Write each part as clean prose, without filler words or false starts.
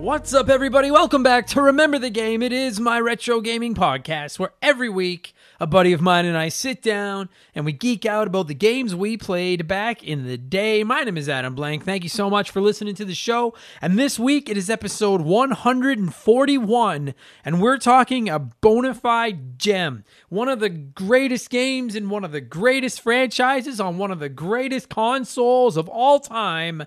What's up, everybody? Welcome back to Remember the Game. It is my retro gaming podcast where every week a buddy of mine and I sit down and we geek out about the games we played back in the day. My name is Adam Blank. Thank you so much for listening to the show. And this week it is episode 141, and we're talking a bona fide gem. One of the greatest games in one of the greatest franchises on one of the greatest consoles of all time.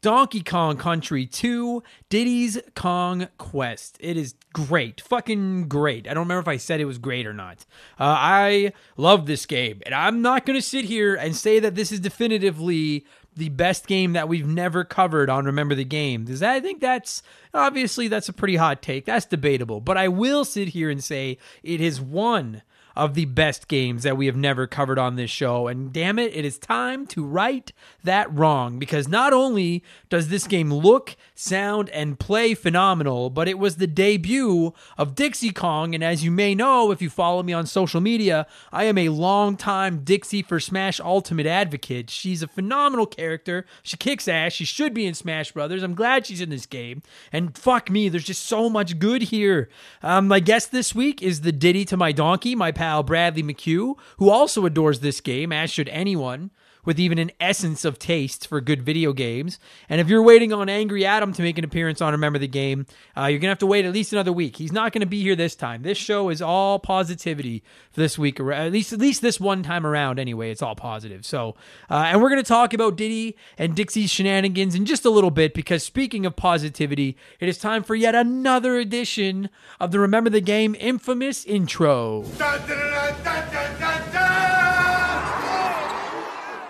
Donkey Kong Country 2, Diddy's Kong Quest. It is great. Fucking great. I don't remember if I said it was great or not. I love this game. And I'm not going to sit here and say that this is definitively the best game that we've never covered on Remember the Game. I think that's, obviously, that's a pretty hot take. That's debatable. But I will sit here and say it is one of the best games that we have never covered on this show. And damn it is time to right that wrong, because not only does this game look, sound, and play phenomenal, but it was the debut of Dixie Kong, and as you may know if you follow me on social media, I am a long-time Dixie for Smash Ultimate advocate. She's a phenomenal character. She kicks ass. She should be in Smash Brothers. I'm glad she's in this game. And fuck me, there's just so much good here. My guest this week is the Diddy to my Donkey, my pal Bradley McHugh, who also adores this game, as should anyone with even an essence of taste for good video games. And if you're waiting on Angry Adam to make an appearance on Remember the Game, you're going to have to wait at least another week. He's not going to be here this time. This show is all positivity for this week, or at least this one time around anyway. It's all positive. So, and we're going to talk about Diddy and Dixie's shenanigans in just a little bit, because speaking of positivity, it is time for yet another edition of the Remember the Game infamous intro. Dun, dun, dun, dun, dun, dun, dun!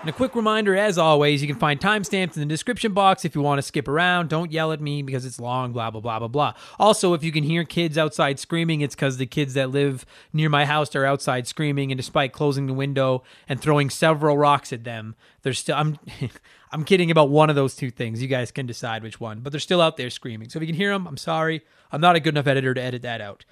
And a quick reminder, as always, you can find timestamps in the description box if you want to skip around. Don't yell at me because it's long, blah, blah, blah, blah, blah. Also, if you can hear kids outside screaming, it's because the kids that live near my house are outside screaming, and despite closing the window and throwing several rocks at them, they're still... I'm kidding about one of those two things. You guys can decide which one, but they're still out there screaming. So if you can hear them, I'm sorry. I'm not a good enough editor to edit that out.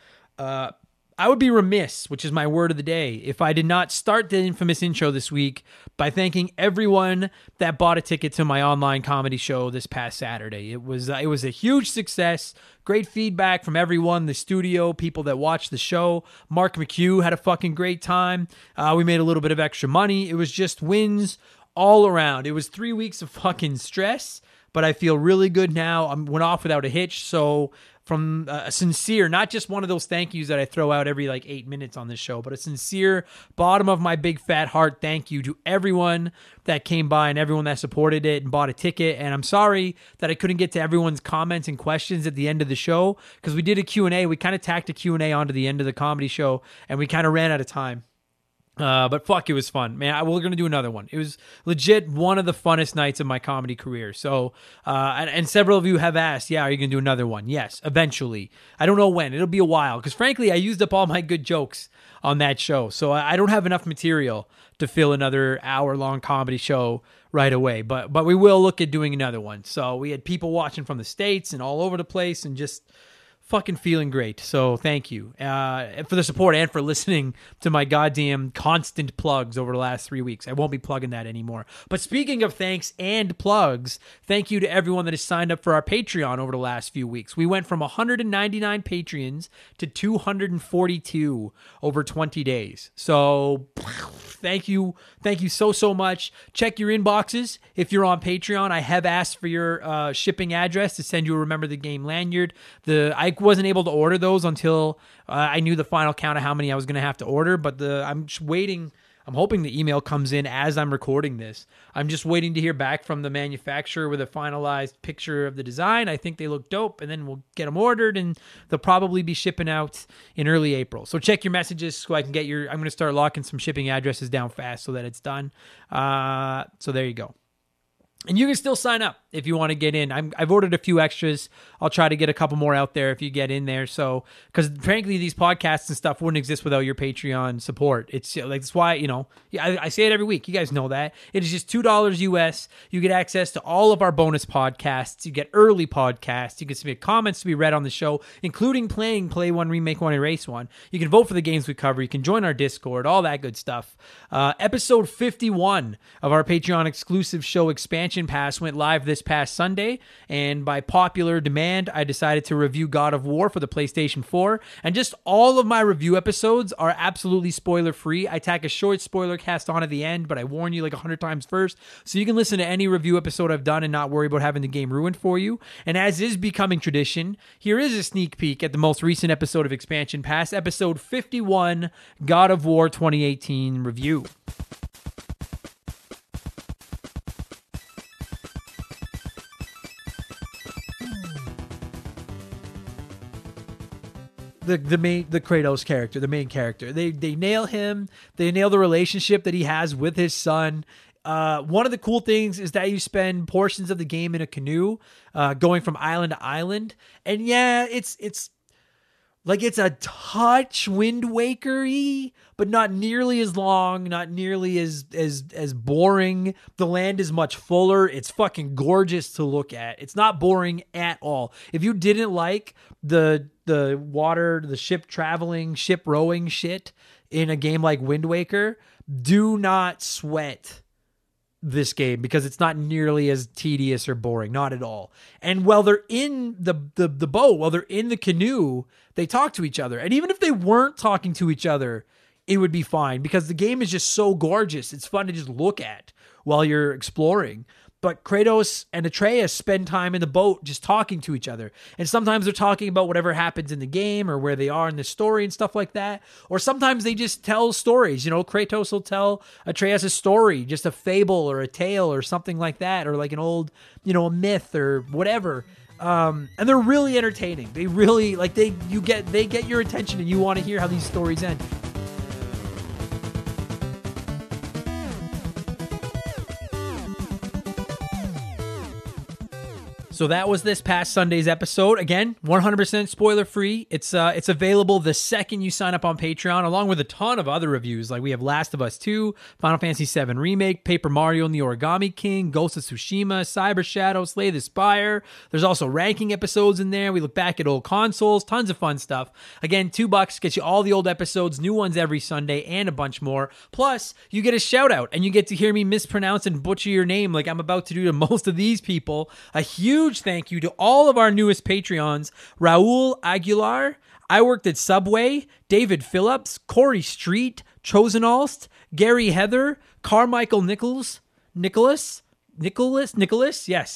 I would be remiss, which is my word of the day, if I did not start the infamous intro this week by thanking everyone that bought a ticket to my online comedy show this past Saturday. It was a huge success. Great feedback from everyone, the studio, people that watched the show. Mark McHugh had a fucking great time. We made a little bit of extra money. It was just wins all around. It was 3 weeks of fucking stress, but I feel really good now. I went off without a hitch, so... From a sincere, not just one of those thank yous that I throw out every like 8 minutes on this show, but a sincere bottom of my big fat heart thank you to everyone that came by and everyone that supported it and bought a ticket. And I'm sorry that I couldn't get to everyone's comments and questions at the end of the show, because we did a Q&A. We kind of tacked a Q&A onto the end of the comedy show, and we kind of ran out of time. But fuck, it was fun, man. We're going to do another one. It was legit one of the funnest nights of my comedy career. So, and several of you have asked, yeah, are you going to do another one? Yes, eventually. I don't know when. It'll be a while, because frankly, I used up all my good jokes on that show. So I don't have enough material to fill another hour-long comedy show right away. But we will look at doing another one. So we had people watching from the States and all over the place, and just... fucking feeling great. So thank you for the support and for listening to my goddamn constant plugs over the last 3 weeks. I won't be plugging that anymore. But speaking of thanks and plugs, thank you to everyone that has signed up for our Patreon over the last few weeks. We went from 199 Patreons to 242 over 20 days. So thank you. Thank you so, so much. Check your inboxes if you're on Patreon. I have asked for your shipping address to send you a Remember the Game lanyard. I wasn't able to order those until I knew the final count of how many I was going to have to order, but I'm just waiting. I'm hoping the email comes in as I'm recording this. I'm just waiting to hear back from the manufacturer with a finalized picture of the design. I think they look dope, and then we'll get them ordered, and they'll probably be shipping out in early April. So check your messages so I can get I'm going to start locking some shipping addresses down fast so that it's done. So there you go. And you can still sign up if you want to get in. I've ordered a few extras. I'll try to get a couple more out there if you get in there. So, because frankly, these podcasts and stuff wouldn't exist without your Patreon support. It's like, that's why, I say it every week. You guys know that. It is just $2 US. You get access to all of our bonus podcasts. You get early podcasts. You can submit comments to be read on the show, including Play One, Remake One, Erase One. You can vote for the games we cover. You can join our Discord, all that good stuff. Episode 51 of our Patreon exclusive show Expansion Pass went live this this past Sunday, and by popular demand, I decided to review God of War for the PlayStation 4, and just all of my review episodes are absolutely spoiler-free. I tack a short spoiler cast on at the end, but I warn you like 100 times first, so you can listen to any review episode I've done and not worry about having the game ruined for you. And as is becoming tradition, here is a sneak peek at the most recent episode of Expansion Pass, episode 51, God of War 2018 review. The Kratos character, the main character. They nail him. They nail the relationship that he has with his son. One of the cool things is that you spend portions of the game in a canoe, going from island to island. And yeah, it's like it's a touch Wind Waker-y, but not nearly as long, not nearly as boring. The land is much fuller. It's fucking gorgeous to look at. It's not boring at all. If you didn't like the water, the ship traveling, ship rowing shit in a game like Wind Waker, do not sweat this game, because it's not nearly as tedious or boring, not at all. And while they're in the boat, while they're in the canoe, they talk to each other. And even if they weren't talking to each other, it would be fine, because the game is just so gorgeous. It's fun to just look at while you're exploring. But Kratos and Atreus spend time in the boat just talking to each other. And sometimes they're talking about whatever happens in the game or where they are in the story and stuff like that. Or sometimes they just tell stories. You know, Kratos will tell Atreus a story, just a fable or a tale or something like that, or like an old, you know, a myth or whatever. And they're really entertaining. They really, like, they get your attention and you want to hear how these stories end. So that was this past Sunday's episode. Again, 100% spoiler-free. It's available the second you sign up on Patreon, along with a ton of other reviews. Like we have Last of Us 2, Final Fantasy VII Remake, Paper Mario and the Origami King, Ghost of Tsushima, Cyber Shadow, Slay the Spire. There's also ranking episodes in there. We look back at old consoles, tons of fun stuff. Again, $2 gets you all the old episodes, new ones every Sunday, and a bunch more. Plus, you get a shout-out, and you get to hear me mispronounce and butcher your name like I'm about to do to most of these people. A huge thank you to all of our newest Patreons: Raul Aguilar, I Worked at Subway, David Phillips, Corey Street, Chosenalst, Gary Heather, Carmichael Nicholas, yes,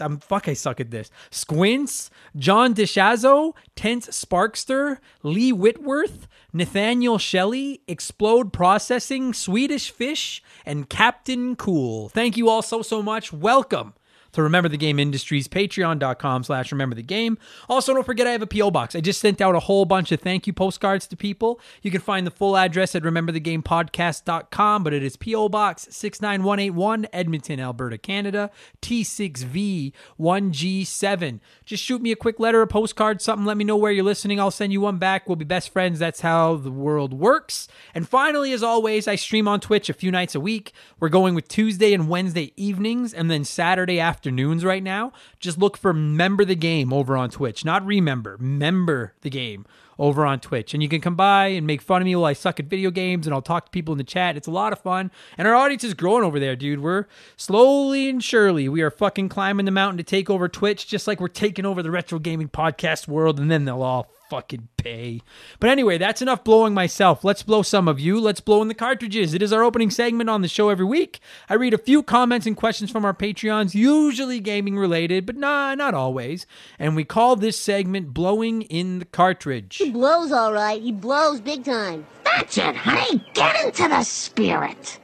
I suck at this, Squints, John DeShazzo, Tense Sparkster, Lee Whitworth, Nathaniel Shelley, Explode Processing, Swedish Fish, and Captain Cool. Thank you all so much. Welcome to Remember the Game Industries, patreon.com/rememberthegame. Also, don't forget I have a P.O. Box. I just sent out a whole bunch of thank you postcards to people. You can find the full address at rememberthegamepodcast.com, but it is P.O. Box 69181, Edmonton, Alberta, Canada, T6V1G7. Just shoot me a quick letter, a postcard, something. Let me know where you're listening. I'll send you one back. We'll be best friends. That's how the world works. And finally, as always, I stream on Twitch a few nights a week. We're going with Tuesday and Wednesday evenings, and then Saturday afternoons right now. Just look for Member the Game over on Twitch. Not Remember, Member the Game over on Twitch. And you can come by and make fun of me while I suck at video games, and I'll talk to people in the chat. It's a lot of fun. And our audience is growing over there, dude. We're slowly and surely, we are fucking climbing the mountain to take over Twitch, just like we're taking over the retro gaming podcast world, and then they'll all fucking pay. But anyway, that's enough blowing myself. Let's blow some of you. Let's blow in the cartridges. It is our opening segment on the show every week. I read a few comments and questions from our Patreons, usually gaming related, but not always. And we call this segment Blowing in the Cartridge. He blows all right. He blows big time. That's it, honey. Get into the spirit.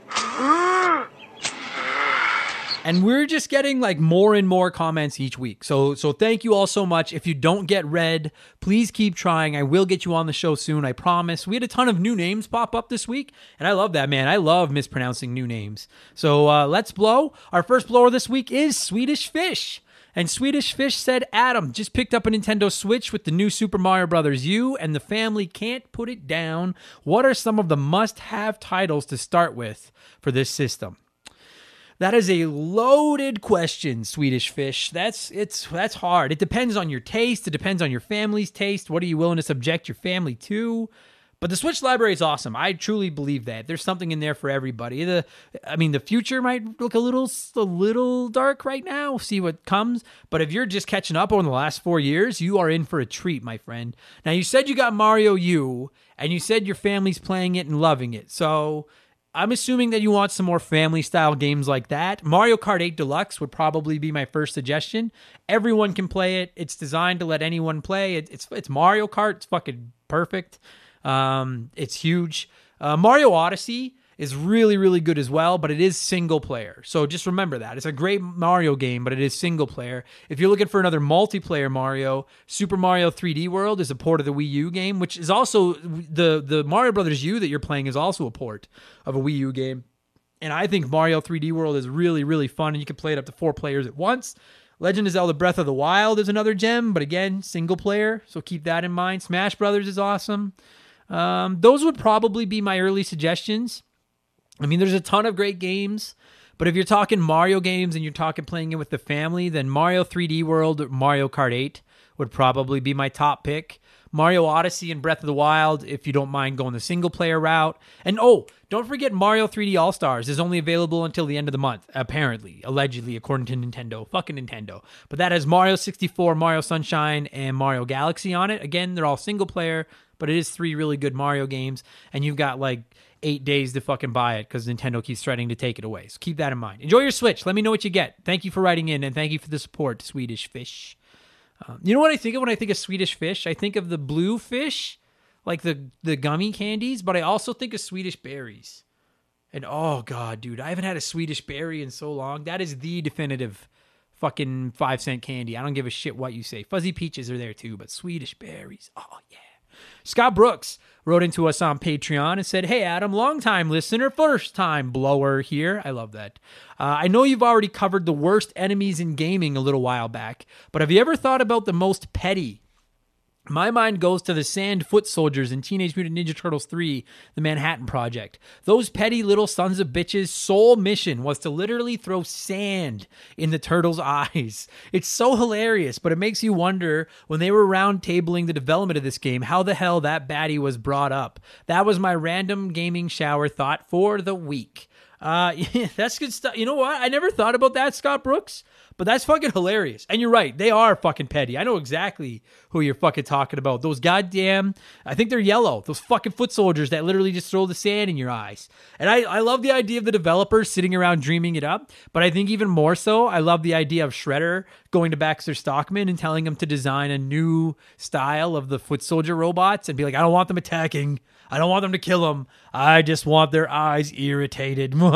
And we're just getting like more and more comments each week. So thank you all so much. If you don't get read, please keep trying. I will get you on the show soon, I promise. We had a ton of new names pop up this week, and I love that, man. I love mispronouncing new names. So let's blow. Our first blower this week is Swedish Fish. And Swedish Fish said, Adam, just picked up a Nintendo Switch with the new Super Mario Brothers U, and the family can't put it down. What are some of the must-have titles to start with for this system? That is a loaded question, Swedish Fish. That's hard. It depends on your taste. It depends on your family's taste. What are you willing to subject your family to? But the Switch library is awesome. I truly believe that. There's something in there for everybody. The future might look a little dark right now. We'll see what comes. But if you're just catching up on the last 4 years, you are in for a treat, my friend. Now, you said you got Mario U, and you said your family's playing it and loving it. So I'm assuming that you want some more family-style games like that. Mario Kart 8 Deluxe would probably be my first suggestion. Everyone can play it. It's designed to let anyone play. It's Mario Kart. It's fucking perfect. It's huge. Mario Odyssey is really, really good as well, but it is single player. So just remember that. It's a great Mario game, but it is single player. If you're looking for another multiplayer Mario, Super Mario 3D World is a port of the Wii U game, which is also the Mario Brothers U that you're playing is also a port of a Wii U game. And I think Mario 3D World is really, really fun, and you can play it up to 4 players at once. Legend of Zelda: Breath of the Wild is another gem, but again, single player. So keep that in mind. Smash Brothers is awesome. Those would probably be my early suggestions. I mean, there's a ton of great games, but if you're talking Mario games and you're talking playing it with the family, then Mario 3D World, Mario Kart 8 would probably be my top pick. Mario Odyssey and Breath of the Wild, if you don't mind going the single-player route. And, don't forget Mario 3D All-Stars is only available until the end of the month, apparently, allegedly, according to Nintendo. Fucking Nintendo. But that has Mario 64, Mario Sunshine, and Mario Galaxy on it. Again, they're all single-player, but it is 3 really good Mario games, and you've got, 8 days to fucking buy it because Nintendo keeps threatening to take it away. So keep that in mind. Enjoy your Switch. Let me know what you get. Thank you for writing in, and thank you for the support, Swedish Fish. You know what I think of when I think of Swedish Fish? I think of the blue fish, like the gummy candies, but I also think of Swedish berries. And oh God, dude, I haven't had a Swedish berry in so long. That is the definitive fucking 5-cent candy. I don't give a shit what you say. Fuzzy peaches are there too, but Swedish berries. Oh yeah. Scott Brooks wrote into us on Patreon and said, "Hey Adam, long-time listener, first-time blower here." I love that. I know you've already covered the worst enemies in gaming a little while back, but have you ever thought about the most petty? My mind goes to the sand foot soldiers in Teenage Mutant Ninja Turtles 3, The Manhattan Project. Those petty little sons of bitches' sole mission was to literally throw sand in the turtles' eyes. It's so hilarious, but it makes you wonder when they were round tabling the development of this game, how the hell that baddie was brought up. That was my random gaming shower thought for the week. Yeah, that's good stuff. You know what? I never thought about that, Scott Brooks, but that's fucking hilarious. And you're right. They are fucking petty. I know exactly who you're fucking talking about. Those goddamn, I think they're yellow. Those fucking foot soldiers that literally just throw the sand in your eyes. And I love the idea of the developers sitting around dreaming it up, but I think even more so, I love the idea of Shredder going to Baxter Stockman and telling him to design a new style of the foot soldier robots and be like, "I don't want them attacking. I don't want them to kill them. I just want their eyes irritated." That's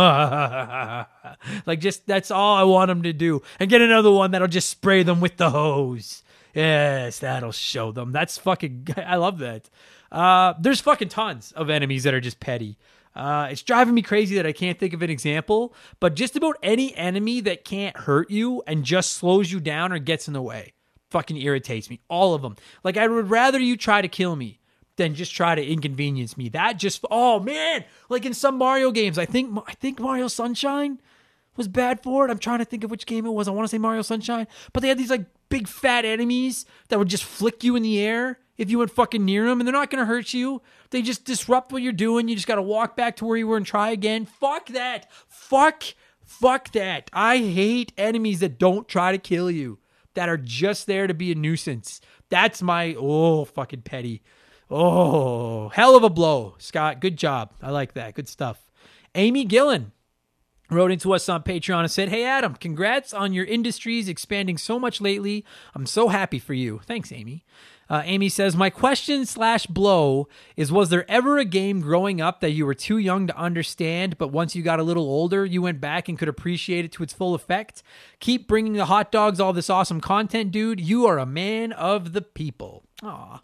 all I want them to do. And get another one that'll just spray them with the hose. Yes, that'll show them. That's fucking, I love that. There's fucking tons of enemies that are just petty. It's driving me crazy that I can't think of an example, but just about any enemy that can't hurt you and just slows you down or gets in the way fucking irritates me. All of them. I would rather you try to kill me than just try to inconvenience me. That just, oh man, like in some Mario games, I think Mario Sunshine was bad for it. I'm trying to think of which game it was. I want to say Mario Sunshine, but they had these big fat enemies that would just flick you in the air if you went fucking near them, and they're not going to hurt you. They just disrupt what you're doing. You just got to walk back to where you were and try again. Fuck that. Fuck that. I hate enemies that don't try to kill you, that are just there to be a nuisance. That's my, fucking petty. Oh, hell of a blow, Scott. Good job. I like that. Good stuff. Amy Gillen wrote into us on Patreon and said, "Hey, Adam, congrats on your industries expanding so much lately. I'm so happy for you." Thanks, Amy. Amy says, "My question / blow is, was there ever a game growing up that you were too young to understand, but once you got a little older, you went back and could appreciate it to its full effect? Keep bringing the hot dogs, all this awesome content, dude. You are a man of the people." Aw.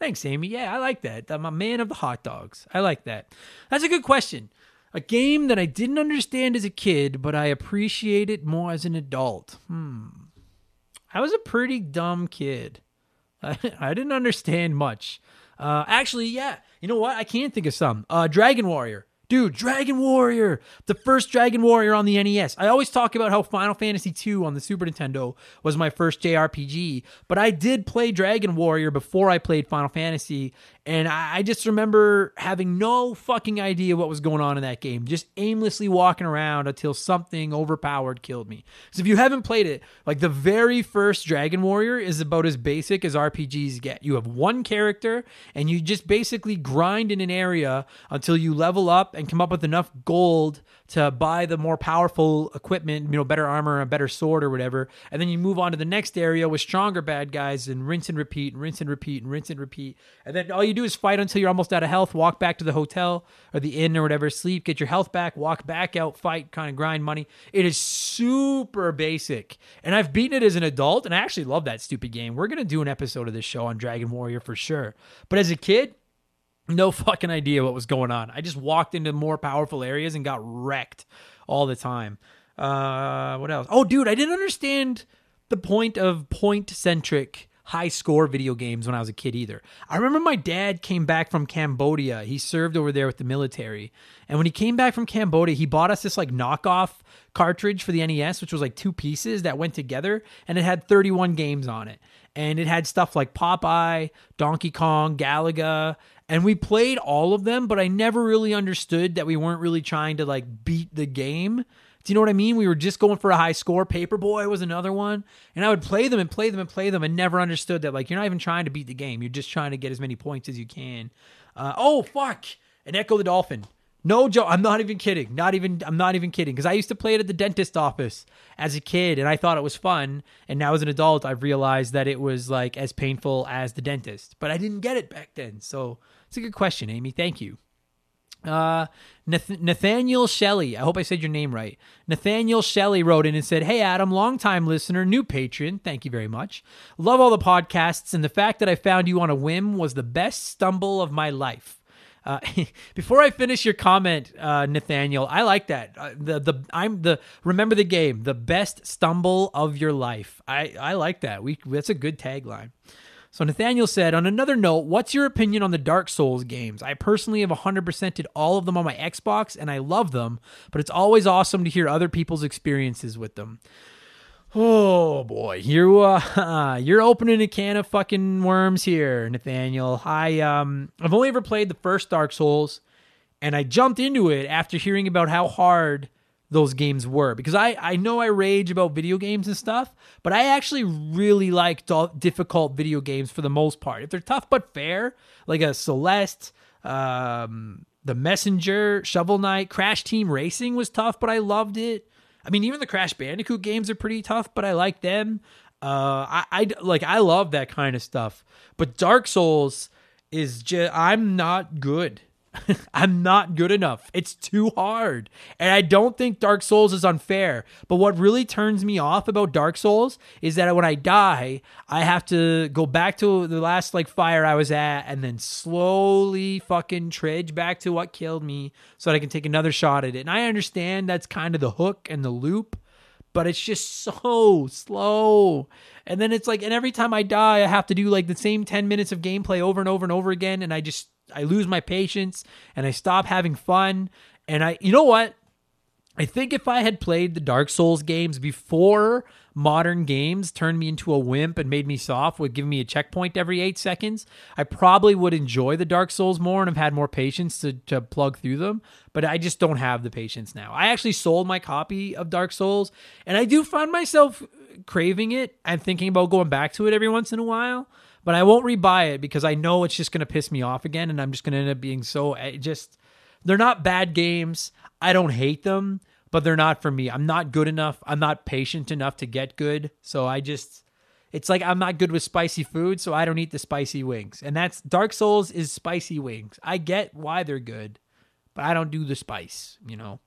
Thanks, Amy. Yeah, I like that. I'm a man of the hot dogs. I like that. That's a good question. A game that I didn't understand as a kid, but I appreciate it more as an adult. I was a pretty dumb kid. I didn't understand much. Actually, yeah. You know what? I can't think of some. Dragon Warrior. Dude, Dragon Warrior, the first Dragon Warrior on the NES. I always talk about how Final Fantasy II on the Super Nintendo was my first JRPG, but I did play Dragon Warrior before I played Final Fantasy, And I just remember having no fucking idea what was going on in that game. Just aimlessly walking around until something overpowered killed me. So if you haven't played it, like the very first Dragon Warrior is about as basic as RPGs get. You have one character and you just basically grind in an area until you level up and come up with enough gold to buy the more powerful equipment, you know, better armor, a better sword or whatever. And then you move on to the next area with stronger bad guys and rinse and repeat and rinse and repeat and rinse and repeat. And then all you do is fight until you're almost out of health, walk back to the hotel or the inn or whatever, sleep, get your health back, walk back out, fight, kind of grind money. It is super basic. And I've beaten it as an adult, and I actually love that stupid game. We're going to do an episode of this show on Dragon Warrior for sure. But as a kid, no fucking idea what was going on. I just walked into more powerful areas and got wrecked all the time. What else? Oh, dude, I didn't understand the point of point-centric high score video games when I was a kid either. I remember my dad came back from Cambodia. He served over there with the military. And when he came back from Cambodia, he bought us this like knockoff cartridge for the NES, which was like two pieces that went together, and it had 31 games on it. And it had stuff like Popeye, Donkey Kong, Galaga, and we played all of them, but I never really understood that we weren't really trying to like beat the game. Do you know what I mean? We were just going for a high score. Paperboy was another one. And I would play them and play them and play them and never understood that, like, you're not even trying to beat the game. You're just trying to get as many points as you can. Oh, fuck. And Echo the Dolphin. No joke. I'm not even kidding. I'm not even kidding. Because I used to play it at the dentist office as a kid, and I thought it was fun. And now as an adult, I've realized that it was, like, as painful as the dentist. But I didn't get it back then. So it's a good question, Amy. Thank you. Nathaniel Shelley. I hope I said your name right. Nathaniel Shelley wrote in and said, "Hey Adam, longtime listener, new patron. Thank you very much. Love all the podcasts, and the fact that I found you on a whim was the best stumble of my life." Before I finish your comment, Nathaniel, I like that. Remember the game, the best stumble of your life. I like that. That's a good tagline. So Nathaniel said, "On another note, what's your opinion on the Dark Souls games? I personally have 100%ed all of them on my Xbox, and I love them, but it's always awesome to hear other people's experiences with them." Oh, boy. You're opening a can of fucking worms here, Nathaniel. I've only ever played the first Dark Souls, and I jumped into it after hearing about how hard those games were, because I know I rage about video games and stuff, but I actually really like difficult video games for the most part. If they're tough but fair, like a Celeste, The Messenger, Shovel Knight, Crash Team Racing was tough, but I loved it. I mean, even the Crash Bandicoot games are pretty tough, but I like them. I love that kind of stuff. But Dark Souls is just, I'm not good. I'm not good enough. It's too hard. And I don't think Dark Souls is unfair. But what really turns me off about Dark Souls is that when I die, I have to go back to the last like fire I was at and then slowly fucking trudge back to what killed me so that I can take another shot at it. And I understand that's kind of the hook and the loop, but it's just so slow. And then it's like, and every time I die, I have to do like the same 10 minutes of gameplay over and over and over again. And I lose my patience and I stop having fun. And you know what? I think if I had played the Dark Souls games before modern games turned me into a wimp and made me soft, would give me a checkpoint every 8 seconds, I probably would enjoy the Dark Souls more and have had more patience to plug through them. But I just don't have the patience now. I actually sold my copy of Dark Souls, and I do find myself craving it. I'm thinking about going back to it every once in a while. But I won't rebuy it because I know it's just going to piss me off again, and I'm just going to end up being they're not bad games. I don't hate them, but they're not for me. I'm not good enough. I'm not patient enough to get good. So it's like I'm not good with spicy food, so I don't eat the spicy wings. And that's, Dark Souls is spicy wings. I get why they're good, but I don't do the spice, you know.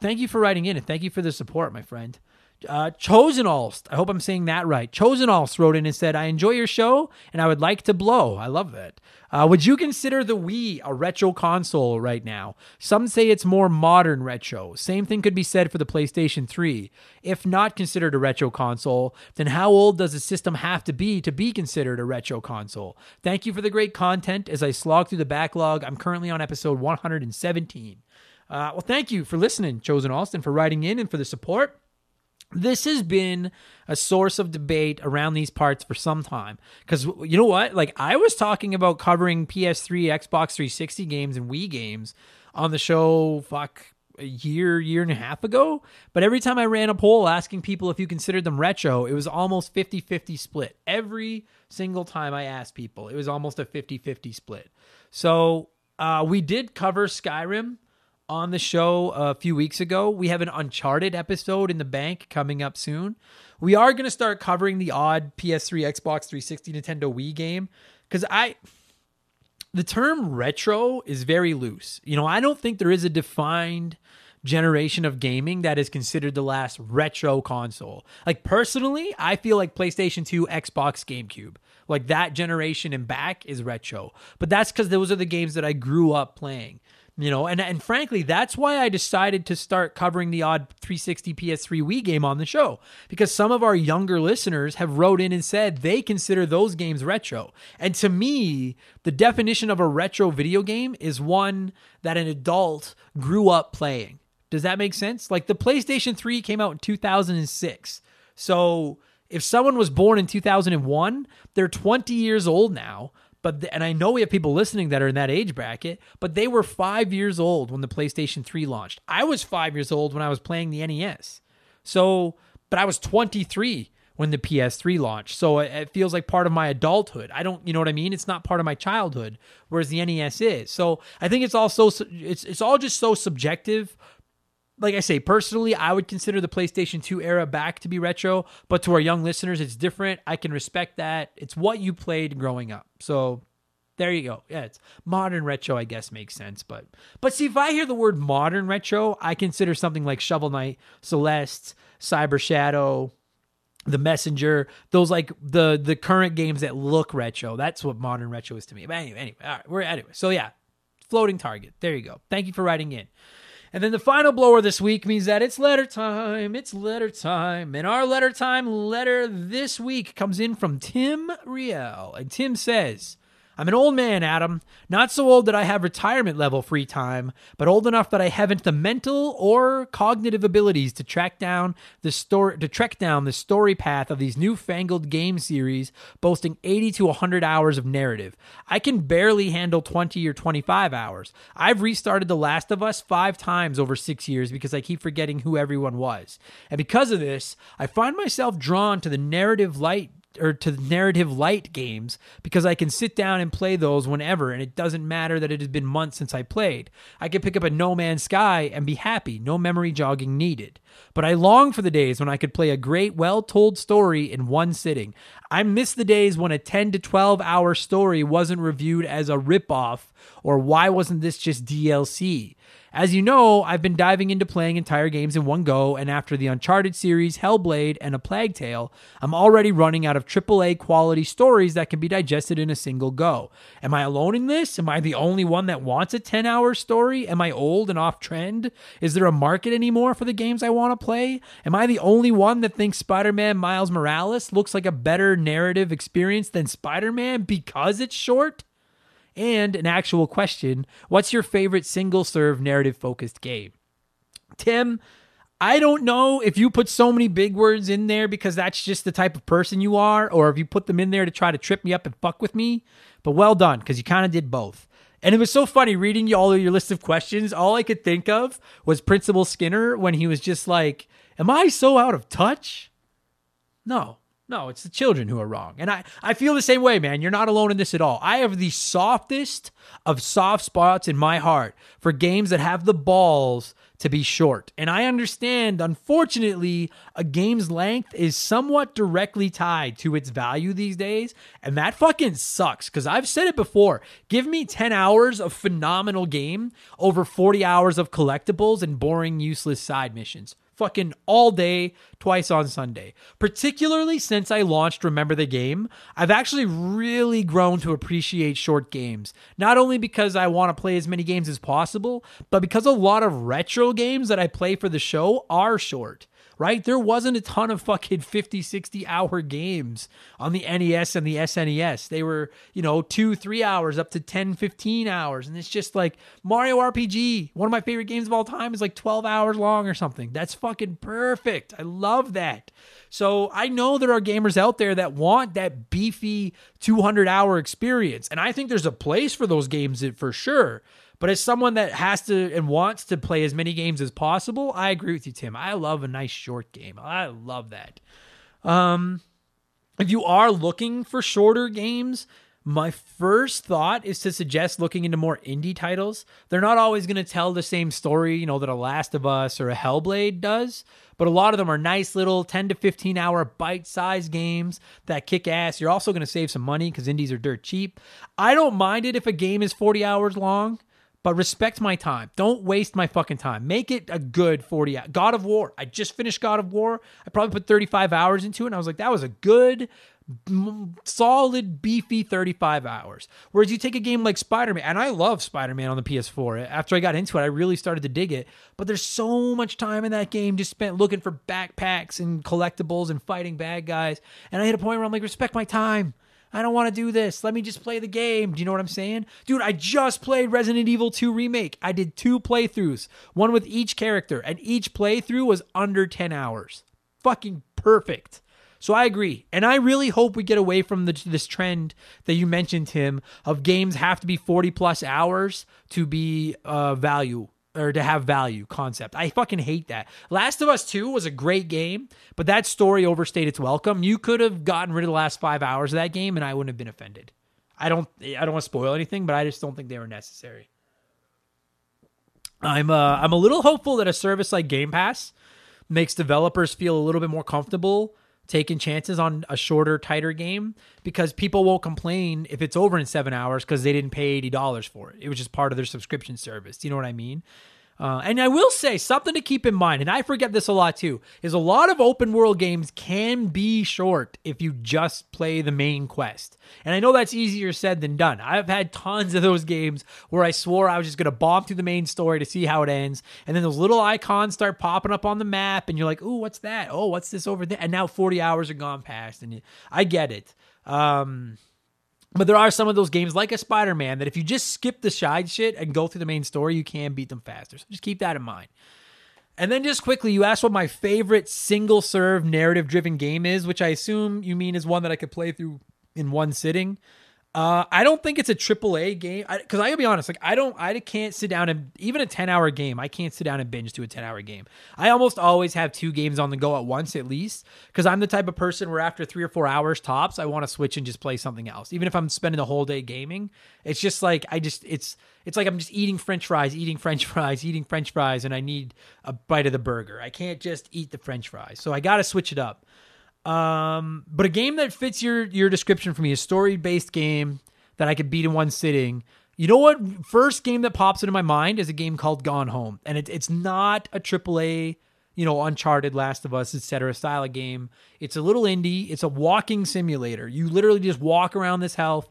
Thank you for writing in, and thank you for the support, my friend. Chosen Alst, I hope I'm saying that right. Chosen Alst wrote in and said, "I enjoy your show and I would like to blow." I love that. "Would you consider the Wii a retro console right now? Some say it's more modern retro. Same thing could be said for the PlayStation 3. If not considered a retro console, then how old does the system have to be considered a retro console? Thank you for the great content. As I slog through the backlog, I'm currently on episode 117. Well, thank you for listening, Chosen Alst, for writing in and for the support. This has been a source of debate around these parts for some time. Because you know what? Like, I was talking about covering PS3, Xbox 360 games, and Wii games on the show, a year and a half ago. But every time I ran a poll asking people if you considered them retro, it was almost 50-50 split. Every single time I asked people, it was almost a 50-50 split. So we did cover Skyrim on the show a few weeks ago. We have an Uncharted episode in the bank coming up soon. We are going to start covering the odd PS3, Xbox 360, Nintendo Wii game. Because the term retro is very loose. You know, I don't think there is a defined generation of gaming that is considered the last retro console. Like, personally, I feel like PlayStation 2, Xbox, GameCube. Like, that generation and back is retro. But that's because those are the games that I grew up playing. You know, and frankly, that's why I decided to start covering the odd 360 PS3 Wii game on the show, because some of our younger listeners have wrote in and said they consider those games retro. And to me, the definition of a retro video game is one that an adult grew up playing. Does that make sense? Like, the PlayStation 3 came out in 2006. So if someone was born in 2001, they're 20 years old now. And I know we have people listening that are in that age bracket, but they were 5 years old when the PlayStation 3 launched. I was 5 years old when I was playing the NES. So, but I was 23 when the PS3 launched. So it feels like part of my adulthood. I don't, you know what I mean? It's not part of my childhood, whereas the NES is. So I think it's all just so subjective. Like I say, personally, I would consider the PlayStation 2 era back to be retro, but to our young listeners, it's different. I can respect that. It's what you played growing up. So there you go. Yeah, it's modern retro, I guess, makes sense. But see, if I hear the word modern retro, I consider something like Shovel Knight, Celeste, Cyber Shadow, The Messenger, those like the current games that look retro. That's what modern retro is to me. But anyway, all right, so yeah, floating target. There you go. Thank you for writing in. And then the final blower this week means that it's letter time. It's letter time. And our letter time letter this week comes in from Tim Riel. And Tim says, I'm an old man, Adam. Not so old that I have retirement level free time, but old enough that I haven't the mental or cognitive abilities to trek down the story path of these newfangled game series boasting 80 to 100 hours of narrative. I can barely handle 20 or 25 hours. I've restarted The Last of Us 5 times over 6 years because I keep forgetting who everyone was. And because of this, I find myself drawn to the narrative light games because I can sit down and play those whenever, and it doesn't matter that it has been months since I played. I can pick up a No Man's Sky and be happy, no memory jogging needed. But I long for the days when I could play a great, well-told story in one sitting. I miss the days when a 10 to 12-hour story wasn't reviewed as a ripoff, or why wasn't this just DLC? As you know, I've been diving into playing entire games in one go, and after the Uncharted series, Hellblade, and A Plague Tale, I'm already running out of AAA quality stories that can be digested in a single go. Am I alone in this? Am I the only one that wants a 10-hour story? Am I old and off trend? Is there a market anymore for the games I want to play? Am I the only one that thinks Spider-Man Miles Morales looks like a better narrative experience than Spider-Man because it's short? And an actual question, what's your favorite single-serve narrative-focused game? Tim, I don't know if you put so many big words in there because that's just the type of person you are, or if you put them in there to try to trip me up and fuck with me, but well done, because you kind of did both. And it was so funny reading all of your list of questions. All I could think of was Principal Skinner when he was just like, am I so out of touch? No, it's the children who are wrong. And I feel the same way, man. You're not alone in this at all. I have the softest of soft spots in my heart for games that have the balls to be short. And I understand, unfortunately, a game's length is somewhat directly tied to its value these days. And that fucking sucks, because I've said it before. Give me 10 hours of phenomenal game over 40 hours of collectibles and boring, useless side missions. Fucking all day, twice on Sunday. Particularly since I launched Remember the Game, I've actually really grown to appreciate short games. Not only because I want to play as many games as possible, but because a lot of retro games that I play for the show are short. right? There wasn't a ton of fucking 50, 60-hour games on the NES and the SNES. They were, you know, 2-3 hours up to 10, 15 hours. And it's just like Mario RPG, one of my favorite games of all time, is like 12 hours long or something. That's fucking perfect. I love that. So I know there are gamers out there that want that beefy 200-hour experience. And I think there's a place for those games for sure. But as someone that has to and wants to play as many games as possible, I agree with you, Tim. I love a nice short game. I love that. If you are looking for shorter games, my first thought is to suggest looking into more indie titles. They're not always going to tell the same story, you know, that a Last of Us or a Hellblade does, but a lot of them are nice little 10 to 15-hour bite-sized games that kick ass. You're also going to save some money because indies are dirt cheap. I don't mind it if a game is 40 hours long, but respect my time. Don't waste my fucking time. Make it a good 40 hours. God of War. I just finished God of War. I probably put 35 hours into it, and I was like, that was a good, solid, beefy 35 hours. Whereas you take a game like Spider-Man, and I love Spider-Man on the PS4. After I got into it, I really started to dig it. But there's so much time in that game just spent looking for backpacks and collectibles and fighting bad guys. And I hit a point where I'm like, respect my time. I don't want to do this. Let me just play the game. Do you know what I'm saying? Dude, I just played Resident Evil 2 Remake. I did 2 playthroughs, one with each character, and each playthrough was under 10 hours. Fucking perfect. So I agree. And I really hope we get away from this trend that you mentioned, Tim, of games have to be 40 plus hours to be value, or to have value concept. I fucking hate that. Last of Us 2 was a great game, but that story overstayed its welcome. You could have gotten rid of the last 5 hours of that game and I wouldn't have been offended. I don't want to spoil anything, but I just don't think they were necessary. I'm a little hopeful that a service like Game Pass makes developers feel a little bit more comfortable taking chances on a shorter, tighter game, because people won't complain if it's over in 7 hours because they didn't pay $80 for it. It was just part of their subscription service. Do you know what I mean? And I will say something to keep in mind, and I forget this a lot too, is a lot of open world games can be short if you just play the main quest. And I know that's easier said than done. I've had tons of those games where I swore I was just going to bomb through the main story to see how it ends. And then those little icons start popping up on the map and you're like, ooh, what's that? Oh, what's this over there? And now 40 hours are gone past, and I get it. But there are some of those games like a Spider-Man that if you just skip the side shit and go through the main story, you can beat them faster. So just keep that in mind. And then just quickly, you asked what my favorite single serve narrative driven game is, which I assume you mean is one that I could play through in one sitting. I don't think it's a AAA game, because I gotta be honest, like I can't sit down and even a 10-hour game. I can't sit down and binge to a 10-hour game. I almost always have 2 games on the go at once, at least, because I'm the type of person where after 3 or 4 hours tops, I want to switch and just play something else. Even if I'm spending the whole day gaming, it's just like it's like I'm just eating French fries, and I need a bite of the burger. I can't just eat the French fries, so I gotta switch it up. But a game that fits your description for me, a story-based game that I could beat in one sitting. You know what? First game that pops into my mind is a game called Gone Home. And it's not a AAA, you know, Uncharted, Last of Us, etc. style of game. It's a little indie. It's a walking simulator. You literally just walk around this house,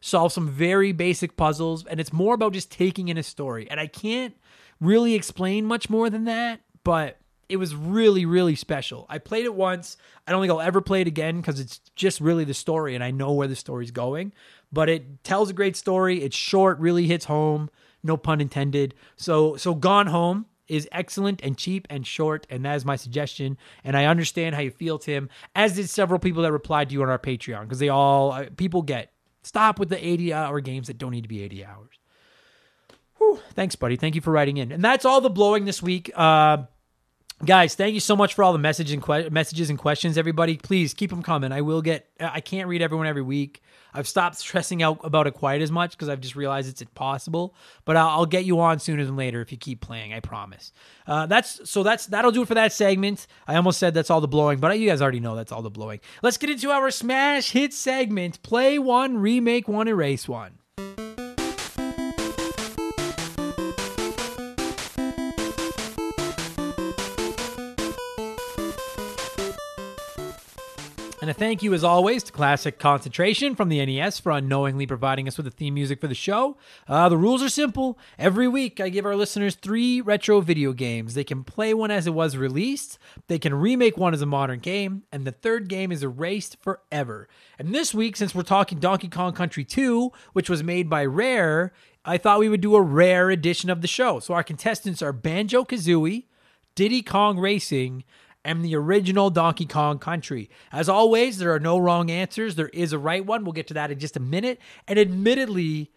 solve some very basic puzzles, and it's more about just taking in a story. And I can't really explain much more than that, but it was really, really special. I played it once. I don't think I'll ever play it again because it's just really the story and I know where the story's going. But it tells a great story. It's short, really hits home. No pun intended. So Gone Home is excellent and cheap and short, and that is my suggestion. And I understand how you feel, Tim, as did several people that replied to you on our Patreon, because people get, stop with the 80-hour games that don't need to be 80 hours. Whew, thanks, buddy. Thank you for writing in. And that's all the blowing this week. Guys, thank you so much for all the messages and questions, everybody. Please keep them coming. I can't read everyone every week. I've stopped stressing out about it quite as much because I've just realized it's impossible. But I'll get you on sooner than later if you keep playing, I promise. That'll do it for that segment. I almost said that's all the blowing, but you guys already know that's all the blowing. Let's get into our Smash Hit segment. Play one, remake one, erase one. And a thank you, as always, to Classic Concentration from the NES for unknowingly providing us with the theme music for the show. The rules are simple. Every week, I give our listeners 3 retro video games. They can play one as it was released, they can remake one as a modern game, and the third game is erased forever. And this week, since we're talking Donkey Kong Country 2, which was made by Rare, I thought we would do a Rare edition of the show. So our contestants are Banjo-Kazooie, Diddy Kong Racing, and the original Donkey Kong Country. As always, there are no wrong answers. There is a right one. We'll get to that in just a minute. And admittedly,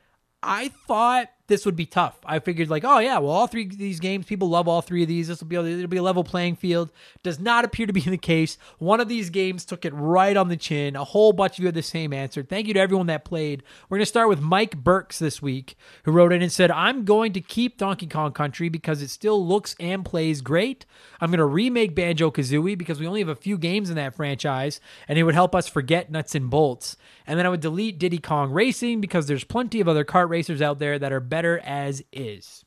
I thought this would be tough. I figured like, oh yeah, well, all 3 of these games, people love all 3 of these. It'll be a level playing field. Does not appear to be the case. One of these games took it right on the chin. A whole bunch of you had the same answer. Thank you to everyone that played. We're going to start with Mike Burks this week, who wrote in and said, I'm going to keep Donkey Kong Country because it still looks and plays great. I'm going to remake Banjo-Kazooie because we only have a few games in that franchise and it would help us forget nuts and bolts. And then I would delete Diddy Kong Racing because there's plenty of other kart racers out there that are better as is.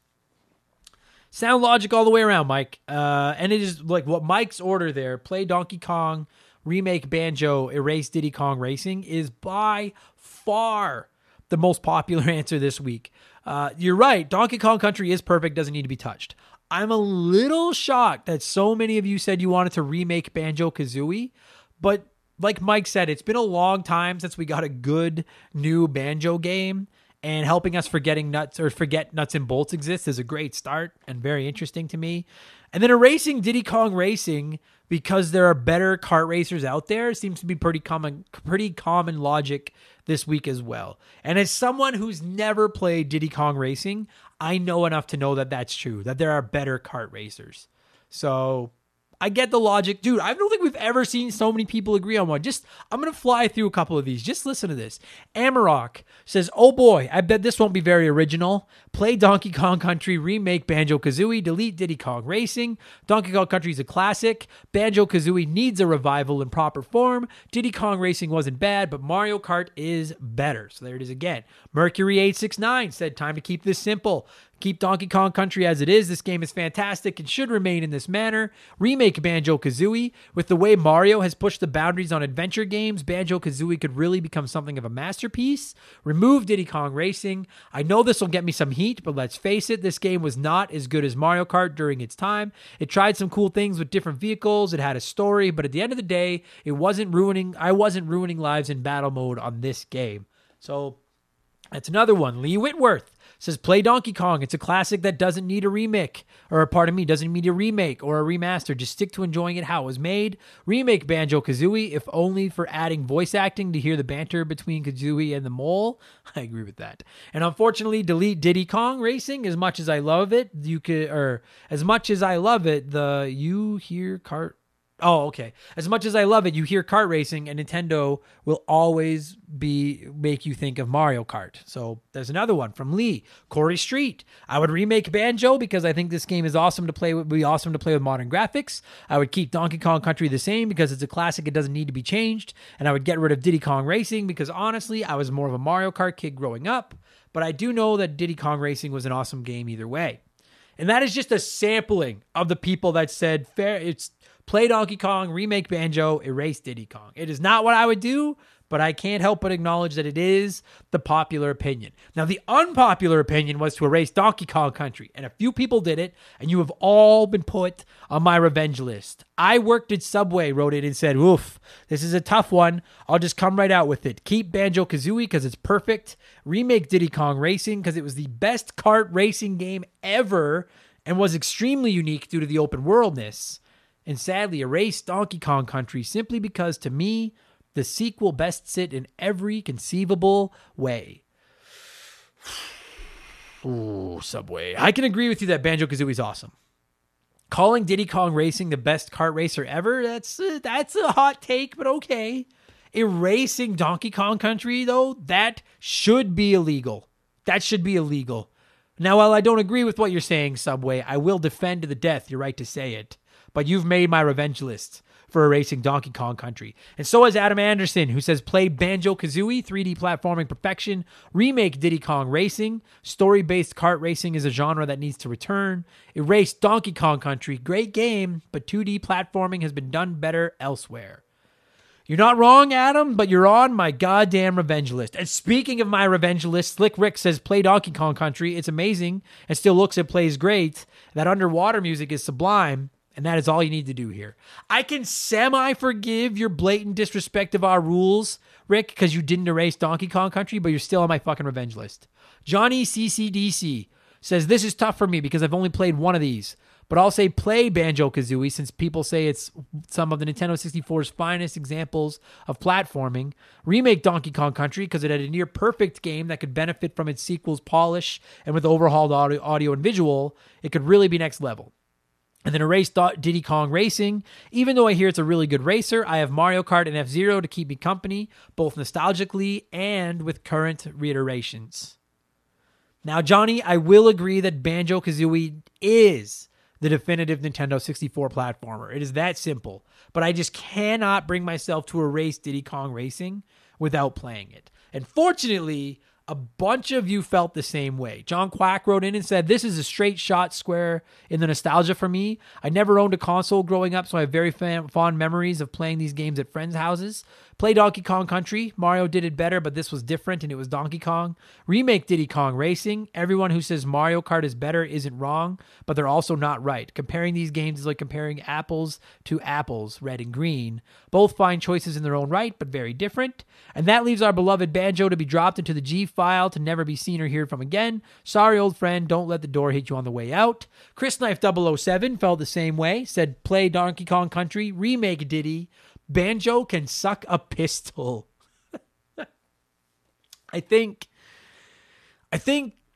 Sound logic all the way around, Mike. And it is like what Mike's order there, play Donkey Kong, remake Banjo, erase Diddy Kong Racing, is by far the most popular answer this week. You're right. Donkey Kong Country is perfect. Doesn't need to be touched. I'm a little shocked that so many of you said you wanted to remake Banjo-Kazooie, but like Mike said, it's been a long time since we got a good new Banjo game, and helping us forget nuts and bolts exists is a great start and very interesting to me. And then erasing Diddy Kong Racing because there are better kart racers out there seems to be pretty common logic this week as well. And as someone who's never played Diddy Kong Racing, I know enough to know that that's true, that there are better kart racers. So I get the logic. Dude, I don't think we've ever seen so many people agree on one. I'm going to fly through a couple of these. Just listen to this. Amarok says, oh boy, I bet this won't be very original. Play Donkey Kong Country, remake Banjo-Kazooie, delete Diddy Kong Racing. Donkey Kong Country is a classic. Banjo-Kazooie needs a revival in proper form. Diddy Kong Racing wasn't bad, but Mario Kart is better. So there it is again. Mercury869 said, time to keep this simple. Keep Donkey Kong Country as it is. This game is fantastic and should remain in this manner. Remake Banjo-Kazooie. With the way Mario has pushed the boundaries on adventure games, Banjo-Kazooie could really become something of a masterpiece. Remove Diddy Kong Racing. I know this will get me some heat, but let's face it, this game was not as good as Mario Kart during its time. It tried some cool things with different vehicles. It had a story, but at the end of the day, I wasn't ruining lives in battle mode on this game. So that's another one. Lee Whitworth says, play Donkey Kong. It's a classic that doesn't need a remake, doesn't need a remake or a remaster. Just stick to enjoying it how it was made. Remake Banjo-Kazooie, if only for adding voice acting to hear the banter between Kazooie and the mole. I agree with that. And unfortunately, delete Diddy Kong Racing. As much as I love it, As much as I love it, you hear kart racing, and Nintendo will always make you think of Mario Kart. So there's another one from Lee. Corey Street. I would remake Banjo because I think this game is awesome to play with. Would be awesome to play with modern graphics. I would keep Donkey Kong Country the same because it's a classic. It doesn't need to be changed. And I would get rid of Diddy Kong Racing because honestly, I was more of a Mario Kart kid growing up. But I do know that Diddy Kong Racing was an awesome game either way. And that is just a sampling of the people that said play Donkey Kong, remake Banjo, erase Diddy Kong. It is not what I would do, but I can't help but acknowledge that it is the popular opinion. Now, the unpopular opinion was to erase Donkey Kong Country, and a few people did it, and you have all been put on my revenge list. I worked at Subway, wrote it, and said, oof, this is a tough one. I'll just come right out with it. Keep Banjo-Kazooie because it's perfect. Remake Diddy Kong Racing because it was the best kart racing game ever and was extremely unique due to the open worldness. And sadly, erase Donkey Kong Country simply because, to me, the sequel bests it in every conceivable way. Ooh, Subway. I can agree with you that Banjo-Kazooie is awesome. Calling Diddy Kong Racing the best kart racer ever, that's a hot take, but okay. Erasing Donkey Kong Country, though, that should be illegal. That should be illegal. Now, while I don't agree with what you're saying, Subway, I will defend to the death your right to say it. But you've made my revenge list for erasing Donkey Kong Country. And so is Adam Anderson, who says, play Banjo-Kazooie, 3D platforming perfection, remake Diddy Kong Racing, story-based kart racing is a genre that needs to return, erase Donkey Kong Country, great game, but 2D platforming has been done better elsewhere. You're not wrong, Adam, but you're on my goddamn revenge list. And speaking of my revenge list, Slick Rick says, play Donkey Kong Country. It's amazing. It still looks and plays great. That underwater music is sublime. And that is all you need to do here. I can semi-forgive your blatant disrespect of our rules, Rick, because you didn't erase Donkey Kong Country, but you're still on my fucking revenge list. Johnny CCDC says, this is tough for me because I've only played one of these. But I'll say play Banjo-Kazooie since people say it's some of the Nintendo 64's finest examples of platforming. Remake Donkey Kong Country because it had a near-perfect game that could benefit from its sequel's polish, and with overhauled audio and visual, it could really be next level. And then erase Diddy Kong Racing. Even though I hear it's a really good racer, I have Mario Kart and F-Zero to keep me company, both nostalgically and with current reiterations. Now, Johnny, I will agree that Banjo-Kazooie is the definitive Nintendo 64 platformer. It is that simple. But I just cannot bring myself to erase Diddy Kong Racing without playing it. And fortunately, a bunch of you felt the same way. John Quack wrote in and said, this is a straight shot square in the nostalgia for me. I never owned a console growing up, so I have very fond memories of playing these games at friends' houses. Play Donkey Kong Country. Mario did it better, but this was different, and it was Donkey Kong. Remake Diddy Kong Racing. Everyone who says Mario Kart is better isn't wrong, but they're also not right. Comparing these games is like comparing apples to apples, red and green. Both fine choices in their own right, but very different. And that leaves our beloved Banjo to be dropped into the G file to never be seen or heard from again. Sorry, old friend, don't let the door hit you on the way out. ChrisKnife007 felt the same way, said play Donkey Kong Country, remake Diddy, Banjo can suck a pistol. I think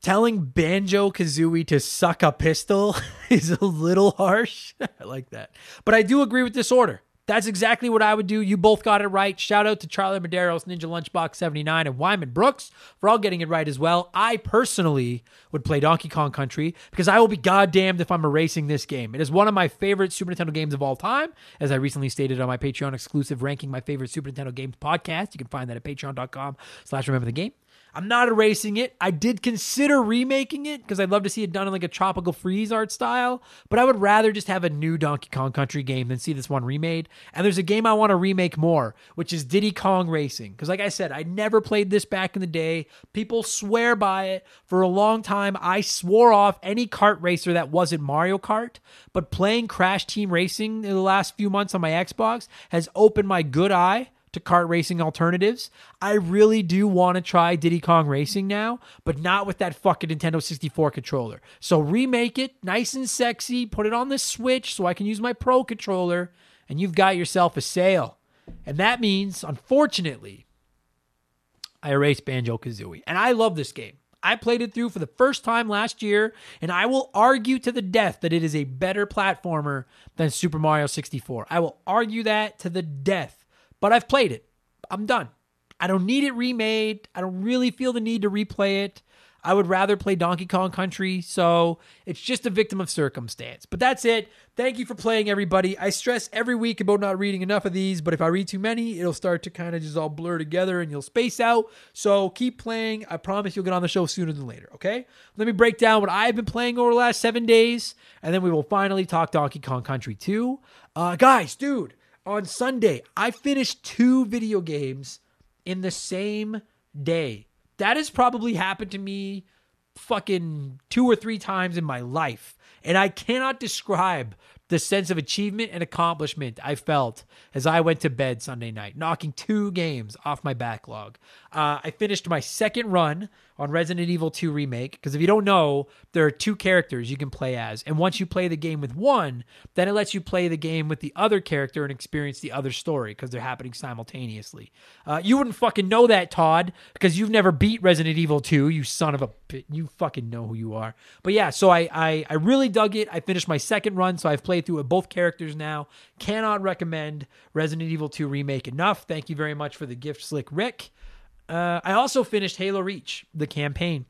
telling Banjo-Kazooie to suck a pistol is a little harsh. I like that. But I do agree with this order. That's exactly what I would do. You both got it right. Shout out to Charlie Medeiros, Ninja Lunchbox 79, and Wyman Brooks for all getting it right as well. I personally would play Donkey Kong Country because I will be goddamned if I'm erasing this game. It is one of my favorite Super Nintendo games of all time. As I recently stated on my Patreon exclusive ranking my favorite Super Nintendo games podcast, you can find that at patreon.com/rememberthegame. I'm not erasing it. I did consider remaking it because I'd love to see it done in like a Tropical Freeze art style, but I would rather just have a new Donkey Kong Country game than see this one remade. And there's a game I want to remake more, which is Diddy Kong Racing. Because like I said, I never played this back in the day. People swear by it. For a long time, I swore off any kart racer that wasn't Mario Kart, but playing Crash Team Racing in the last few months on my Xbox has opened my good eye to kart racing alternatives. I really do want to try Diddy Kong Racing now, but not with that fucking Nintendo 64 controller. So remake it, nice and sexy, put it on the Switch so I can use my Pro controller, and you've got yourself a sale. And that means, unfortunately, I erased Banjo-Kazooie. And I love this game. I played it through for the first time last year, and I will argue to the death that it is a better platformer than Super Mario 64. I will argue that to the death. But I've played it. I'm done. I don't need it remade. I don't really feel the need to replay it. I would rather play Donkey Kong Country, so it's just a victim of circumstance. But that's it. Thank you for playing, everybody. I stress every week about not reading enough of these, but if I read too many, it'll start to kind of just all blur together and you'll space out. So keep playing. I promise you'll get on the show sooner than later, okay? Let me break down what I've been playing over the last 7 days, and then we will finally talk Donkey Kong Country 2. Guys, dude. On Sunday, I finished 2 video games in the same day. That has probably happened to me fucking 2 or 3 times in my life. And I cannot describe the sense of achievement and accomplishment I felt as I went to bed Sunday night, knocking 2 games off my backlog. I finished my second run on Resident Evil 2 Remake, because if you don't know, there are 2 characters you can play as, and once you play the game with one, then it lets you play the game with the other character and experience the other story, because they're happening simultaneously. You wouldn't fucking know that, Todd, because you've never beat Resident Evil 2, you son of a bitch. You fucking know who you are. But yeah, so I really dug it. I finished my second run, so I've played through with both characters now. Cannot recommend Resident Evil 2 Remake enough. Thank you very much for the gift, Slick Rick. I also finished Halo Reach, the campaign.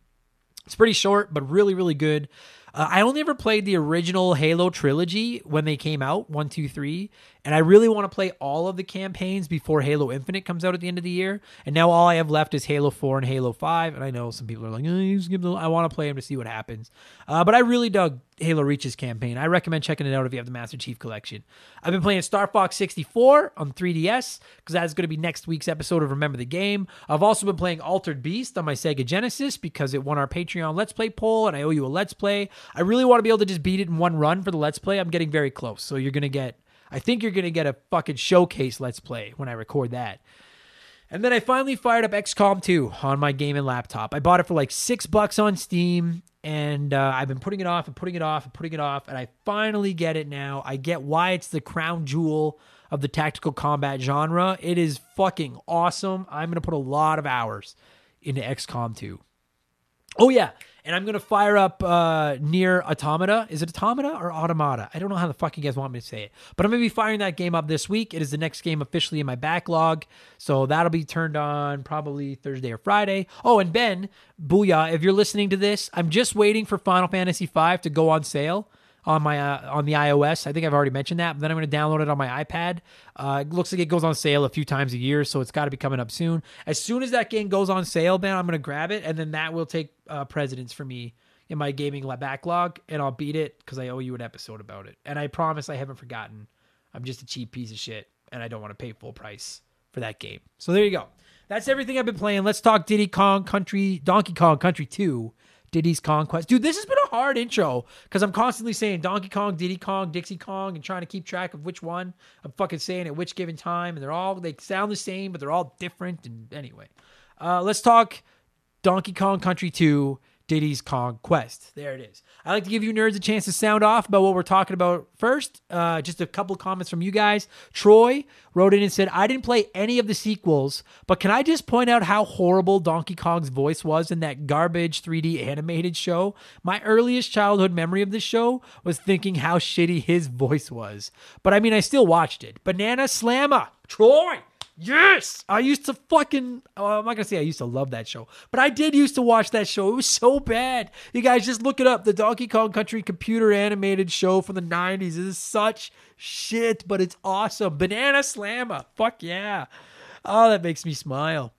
It's pretty short, but really, really good. I only ever played the original Halo trilogy when they came out, 1, 2, 3, And I really want to play all of the campaigns before Halo Infinite comes out at the end of the year. And now all I have left is Halo 4 and Halo 5. And I know some people are like, you just give them. I want to play them to see what happens. But I really dug Halo Reach's campaign. I recommend checking it out if you have the Master Chief Collection. I've been playing Star Fox 64 on 3DS because that's going to be next week's episode of Remember the Game. I've also been playing Altered Beast on my Sega Genesis because it won our Patreon Let's Play poll and I owe you a Let's Play. I really want to be able to just beat it in one run for the Let's Play. I'm getting very close. So you're going to get... I think you're going to get a fucking showcase Let's Play when I record that. And then I finally fired up XCOM 2 on my game and laptop. I bought it for like $6 on Steam, and I've been putting it off and putting it off and putting it off, and I finally get it now. I get why it's the crown jewel of the tactical combat genre. It is fucking awesome. I'm going to put a lot of hours into XCOM 2. Oh, yeah. And I'm going to fire up Nier Automata. Is it Automata or Automata? I don't know how the fuck you guys want me to say it. But I'm going to be firing that game up this week. It is the next game officially in my backlog. So that'll be turned on probably Thursday or Friday. Oh, and Ben, booyah, if you're listening to this, I'm just waiting for Final Fantasy V to go on sale on my on the iOS. I think I've already mentioned that, but then I'm going to download it on my iPad. It looks like it goes on sale a few times a year, so it's got to be coming up soon. As soon as that game goes on sale, Ben, I'm going to grab it, and then that will take precedence for me in my gaming backlog, and I'll beat it because I owe you an episode about it. And I promise I haven't forgotten. I'm just a cheap piece of shit, and I don't want to pay full price for that game. So there you go. That's everything I've been playing. Let's talk Donkey Kong Country 2, Diddy's Kong Quest. Dude, this has been a hard intro because I'm constantly saying Donkey Kong, Diddy Kong, Dixie Kong, and trying to keep track of which one I'm fucking saying at which given time. And they sound the same, but they're all different. And anyway, let's talk Donkey Kong Country 2, Diddy's Kong Quest. There it is. I like to give you nerds a chance to sound off about what we're talking about first. Just a couple comments from you guys. Troy wrote in and said, I didn't play any of the sequels, but can I just point out how horrible Donkey Kong's voice was in that garbage 3D animated show? My earliest childhood memory of this show was thinking how shitty his voice was. But I mean, I still watched it. Banana Slamma, Troy! Yes! I used to fucking... I'm not going to say I used to love that show, but I did used to watch that show. It was so bad. You guys, just look it up. The Donkey Kong Country computer animated show from the 90s. It is such shit, but it's awesome. Banana Slamma. Fuck yeah. Oh, that makes me smile.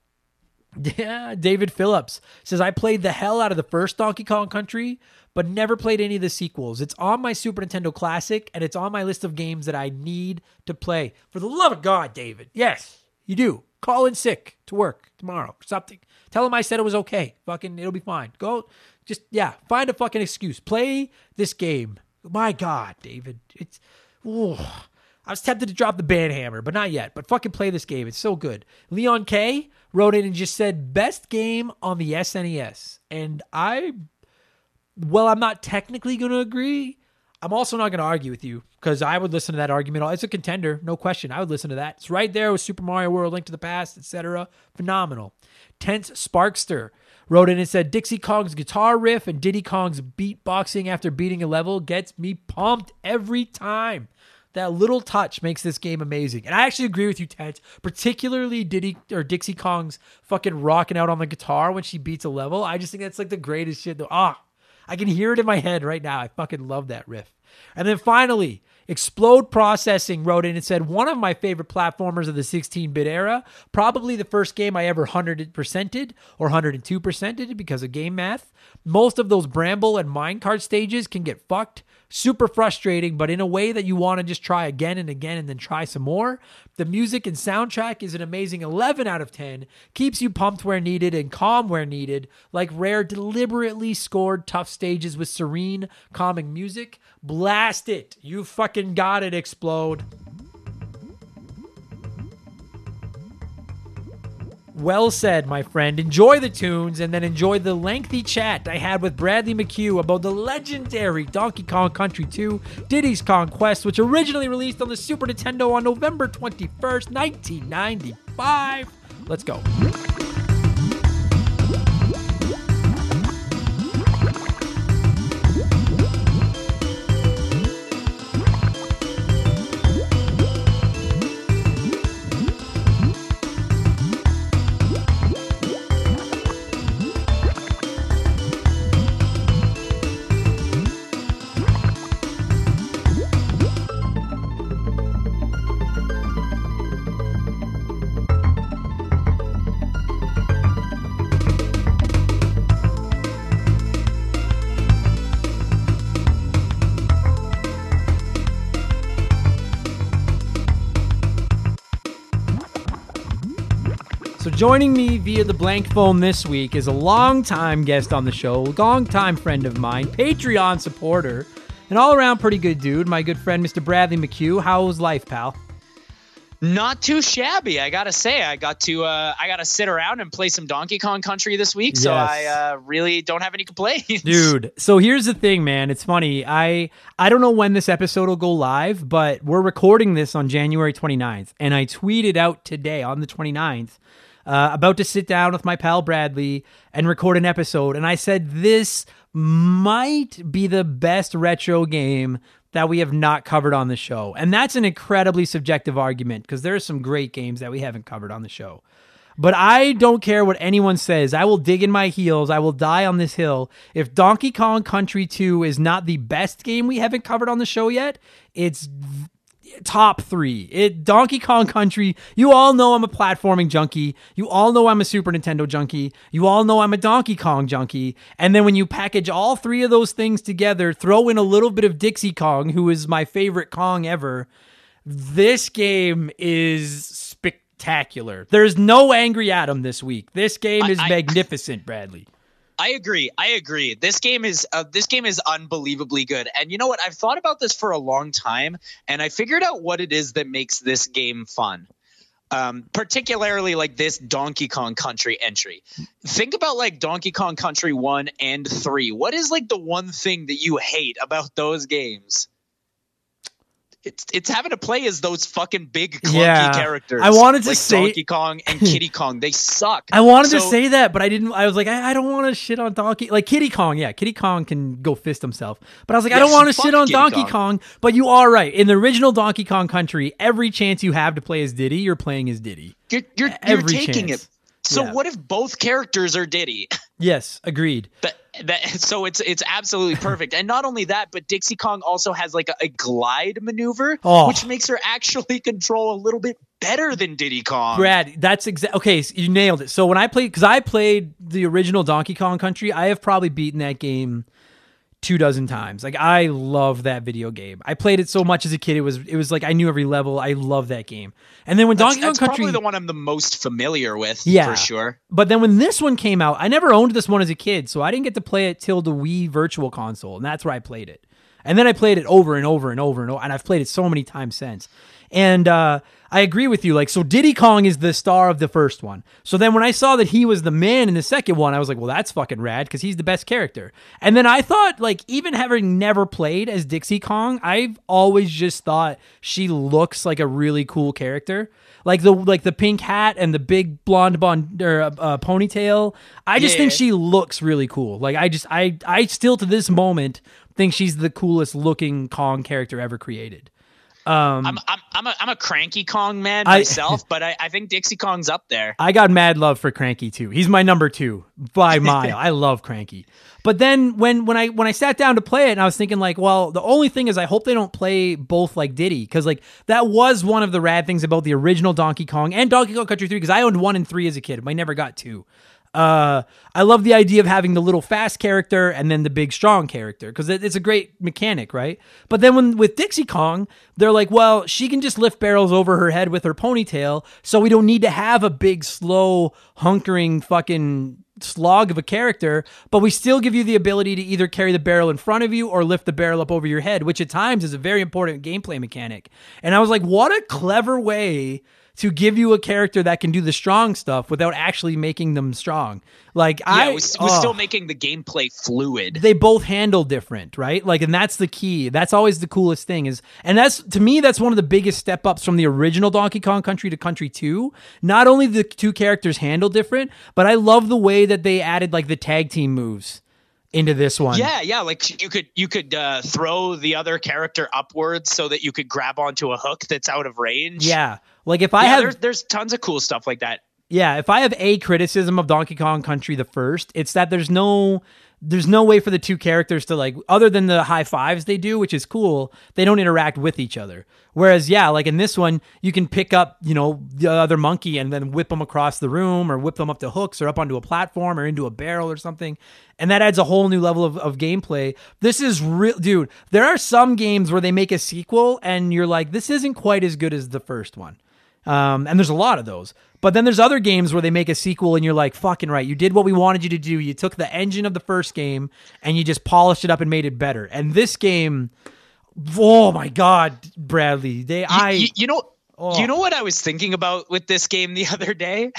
Yeah, David Phillips says, I played the hell out of the first Donkey Kong Country, but never played any of the sequels. It's on my Super Nintendo Classic, and it's on my list of games that I need to play. For the love of God, David. Yes. You do. Call in sick to work tomorrow or something. Tell him I said it was okay. Fucking, it'll be fine. Go, just, yeah, find a fucking excuse. Play this game. My God, David. It's, ooh. I was tempted to drop the banhammer, but not yet. But fucking play this game. It's so good. Leon K. wrote in and just said, best game on the SNES. And I'm not technically going to agree. I'm also not going to argue with you because I would listen to that argument. It's a contender, no question. I would listen to that. It's right there with Super Mario World, Link to the Past, etc. Phenomenal. Tense Sparkster wrote in and said, Dixie Kong's guitar riff and Diddy Kong's beatboxing after beating a level gets me pumped every time. That little touch makes this game amazing. And I actually agree with you, Ted. Particularly Dixie Kong's fucking rocking out on the guitar when she beats a level. I just think that's like the greatest shit though. I can hear it in my head right now. I fucking love that riff. And then finally, Explode Processing wrote in and said, one of my favorite platformers of the 16-bit era, probably the first game I ever 100%ed or 102%ed because of game math. Most of those bramble and minecart stages can get fucked. Super frustrating, but in a way that you want to just try again and again and then try some more. The music and soundtrack is an amazing 11 out of 10. Keeps you pumped where needed and calm where needed. Like Rare deliberately scored tough stages with serene, calming music. Blast it. You fucking got it, Explode. Well said, my friend. Enjoy the tunes and then enjoy the lengthy chat I had with Bradley McHugh about the legendary Donkey Kong Country 2, Diddy's Kong Quest, which originally released on the Super Nintendo on November 21st, 1995. Let's go. So joining me via the blank phone this week is a longtime guest on the show, longtime friend of mine, Patreon supporter, an all-around pretty good dude, my good friend, Mr. Bradley McHugh. How's life, pal? Not too shabby, I gotta say. I got to sit around and play some Donkey Kong Country this week, yes. So I really don't have any complaints. Dude, so here's the thing, man. It's funny. I don't know when this episode will go live, but we're recording this on January 29th, and I tweeted out today on the 29th, about to sit down with my pal Bradley and record an episode, and I said this might be the best retro game that we have not covered on the show. And that's an incredibly subjective argument because there are some great games that we haven't covered on the show. But I don't care what anyone says. I will dig in my heels. I will die on this hill. If Donkey Kong Country 2 is not the best game we haven't covered on the show yet, it's top three. Donkey Kong Country, you all know I'm a platforming junkie. You all know I'm a Super Nintendo junkie. You all know I'm a Donkey Kong junkie. And then when you package all three of those things together, throw in a little bit of Dixie Kong, who is my favorite Kong ever, this game is spectacular. There's no Angry Adam this week. This game is magnificent, Bradley. I agree. This game is unbelievably good. And you know what? I've thought about this for a long time, and I figured out what it is that makes this game fun. Particularly like this Donkey Kong Country entry. Think about like Donkey Kong Country 1 and 3. What is like the one thing that you hate about those games? It's having to play as those fucking big clunky characters. I wanted to like say Donkey Kong and Kitty Kong. They suck. I wanted to say that, but I didn't. I was like, I don't want to shit on Donkey. Like Kitty Kong. Yeah. Kitty Kong can go fist himself, but I was like, I don't want to shit on Donkey Kong, but you are right. In the original Donkey Kong Country, every chance you have to play as Diddy, you're playing as Diddy. You're taking chance. It. So what if both characters are Diddy? Yes. Agreed. So it's absolutely perfect. And not only that, but Dixie Kong also has like a glide maneuver, which makes her actually control a little bit better than Diddy Kong. Brad, that's okay, so you nailed it. So when I played the original Donkey Kong Country, I have probably beaten that game 24 times. Like I love that video game. I played it so much as a kid. It was like I knew every level. I love that game. And then when Donkey Kong Country, probably the one I'm the most familiar with, for sure. But then when this one came out, I never owned this one as a kid, so I didn't get to play it till the Wii Virtual Console, and that's where I played it. And then I played it over and over and over and over, and I've played it so many times since. And I agree with you. Like, so Diddy Kong is the star of the first one. So then when I saw that he was the man in the second one, I was like, well, that's fucking rad because he's the best character. And then I thought, like, even having never played as Dixie Kong, I've always just thought she looks like a really cool character. Like the pink hat and the big blonde ponytail. I just think she looks really cool. Like, I still to this moment think she's the coolest looking Kong character ever created. I'm a Cranky Kong man myself, but I think Dixie Kong's up there. I got mad love for Cranky too. He's my number 2 by mile. I love Cranky. But then when I sat down to play it, and I was thinking like, well, the only thing is I hope they don't play both like Diddy, because like that was one of the rad things about the original Donkey Kong and Donkey Kong Country 3, because I owned 1 and 3 as a kid. I never got 2. I love the idea of having the little fast character and then the big strong character because it's a great mechanic, right? But then with Dixie Kong, they're like, well, she can just lift barrels over her head with her ponytail, so we don't need to have a big, slow, hunkering fucking slog of a character, but we still give you the ability to either carry the barrel in front of you or lift the barrel up over your head, which at times is a very important gameplay mechanic. And I was like, what a clever way to give you a character that can do the strong stuff without actually making them strong. Like we're still making the gameplay fluid. They both handle different, right? Like, and that's the key. That's always the coolest thing is, and that's, to me, that's one of the biggest step ups from the original Donkey Kong Country to Country 2. Not only the two characters handle different, but I love the way that they added like the tag team moves into this one. Yeah. Like you could throw the other character upwards so that you could grab onto a hook that's out of range. Yeah. Like if I have, there's tons of cool stuff like that. Yeah. If I have a criticism of Donkey Kong Country the first, it's that there's no way for the two characters to like, other than the high fives they do, which is cool. They don't interact with each other. Whereas, like in this one, you can pick up, the other monkey and then whip them across the room or whip them up to hooks or up onto a platform or into a barrel or something. And that adds a whole new level of gameplay. This is real, dude. There are some games where they make a sequel and you're like, this isn't quite as good as the first one. And there's a lot of those. But then there's other games where they make a sequel and you're like, fucking right, you did what we wanted you to do. You took the engine of the first game and you just polished it up and made it better. And this game, oh my God, Bradley. You know what I was thinking about with this game the other day?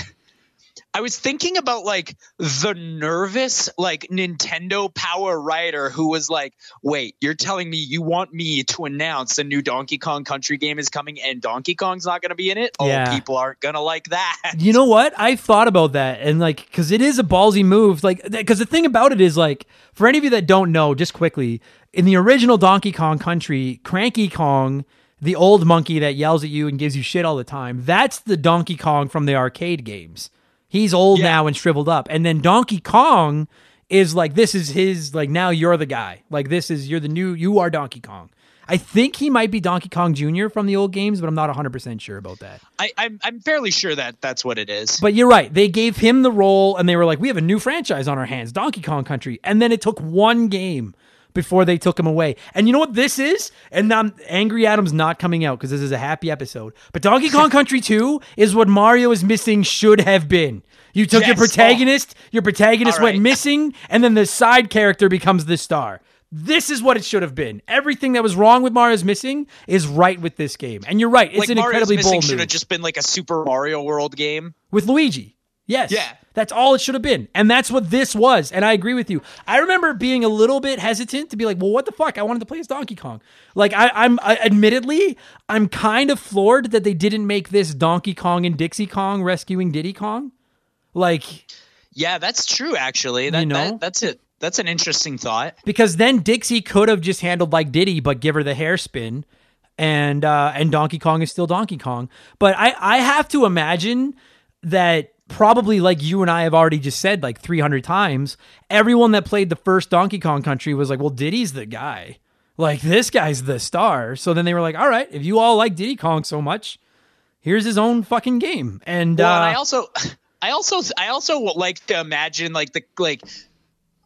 I was thinking about, like, the nervous, like, Nintendo power writer who was like, wait, you're telling me you want me to announce a new Donkey Kong Country game is coming and Donkey Kong's not going to be in it? Yeah. Oh, people aren't going to like that. You know what? I thought about that. And, like, because it is a ballsy move. Like, because the thing about it is, like, for any of you that don't know, just quickly, in the original Donkey Kong Country, Cranky Kong, the old monkey that yells at you and gives you shit all the time, that's the Donkey Kong from the arcade games. He's old now and shriveled up. And then Donkey Kong is like, this is his, like, now you're the guy. Like, this is, you're the new, you are Donkey Kong. I think he might be Donkey Kong Jr. from the old games, but I'm not 100% sure about that. I'm fairly sure that that's what it is. But you're right. They gave him the role and they were like, we have a new franchise on our hands, Donkey Kong Country. And then it took one game before they took him away. And you know what this is? And Angry Adam's not coming out because this is a happy episode. But Donkey Kong Country 2 is what Mario is missing should have been. You took your protagonist, went missing, and then the side character becomes the star. This is what it should have been. Everything that was wrong with Mario's missing is right with this game. And you're right. It's like, an Mario's incredibly bold move. Should have just been like a Super Mario World game. With Luigi. Yes. Yeah. That's all it should have been. And that's what this was. And I agree with you. I remember being a little bit hesitant to be like, well, what the fuck? I wanted to play as Donkey Kong. Like, I'm kind of floored that they didn't make this Donkey Kong and Dixie Kong rescuing Diddy Kong. Like, yeah, that's true. Actually, that's it. That's an interesting thought, because then Dixie could have just handled like Diddy, but give her the hair spin. And Donkey Kong is still Donkey Kong. But I have to imagine that, probably, like you and I have already just said like 300 times, everyone that played the first Donkey Kong Country was like, well, Diddy's the guy. Like, this guy's the star. So then they were like, all right, if you all like Diddy Kong so much, here's his own fucking game. And, well, and I also like to imagine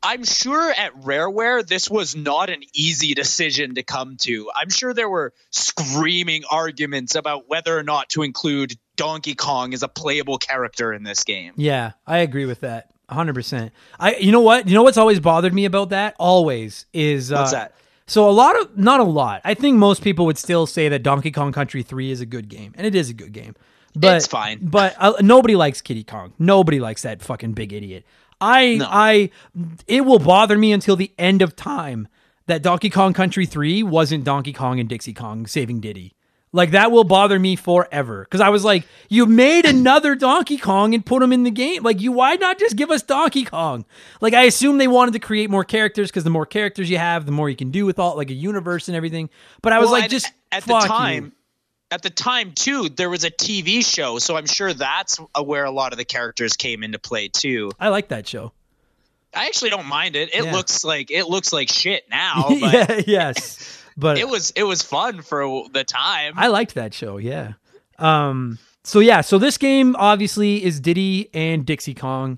I'm sure at Rareware, this was not an easy decision to come to. I'm sure there were screaming arguments about whether or not to include Donkey Kong as a playable character in this game. Yeah, I agree with that 100%. You know what's always bothered me about that? Always is... What's that? So not a lot. I think most people would still say that Donkey Kong Country 3 is a good game. And it is a good game. But, it's fine. But nobody likes Kitty Kong. Nobody likes that fucking big idiot. It will bother me until the end of time that Donkey Kong Country 3 wasn't Donkey Kong and Dixie Kong saving Diddy. Like, that will bother me forever. Because I was like, you made another Donkey Kong and put him in the game. Like, why not just give us Donkey Kong? Like, I assume they wanted to create more characters, because the more characters you have, the more you can do with all, like, a universe and everything. But I was at the time, too, there was a TV show, so I'm sure that's where a lot of the characters came into play, too. I like that show. I actually don't mind it. It looks like shit now. But yes, but it was fun for the time. I liked that show. Yeah. So this game obviously is Diddy and Dixie Kong.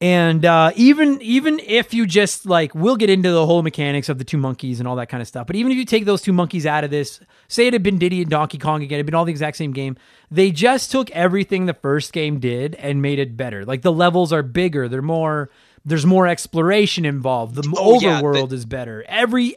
And even if you just, like, we'll get into the whole mechanics of the two monkeys and all that kind of stuff, but even if you take those two monkeys out of this, say it had been Diddy and Donkey Kong again, it'd been all the exact same game, they just took everything the first game did and made it better. Like, the levels are bigger, they're more... There's more exploration involved. The overworld is better. Every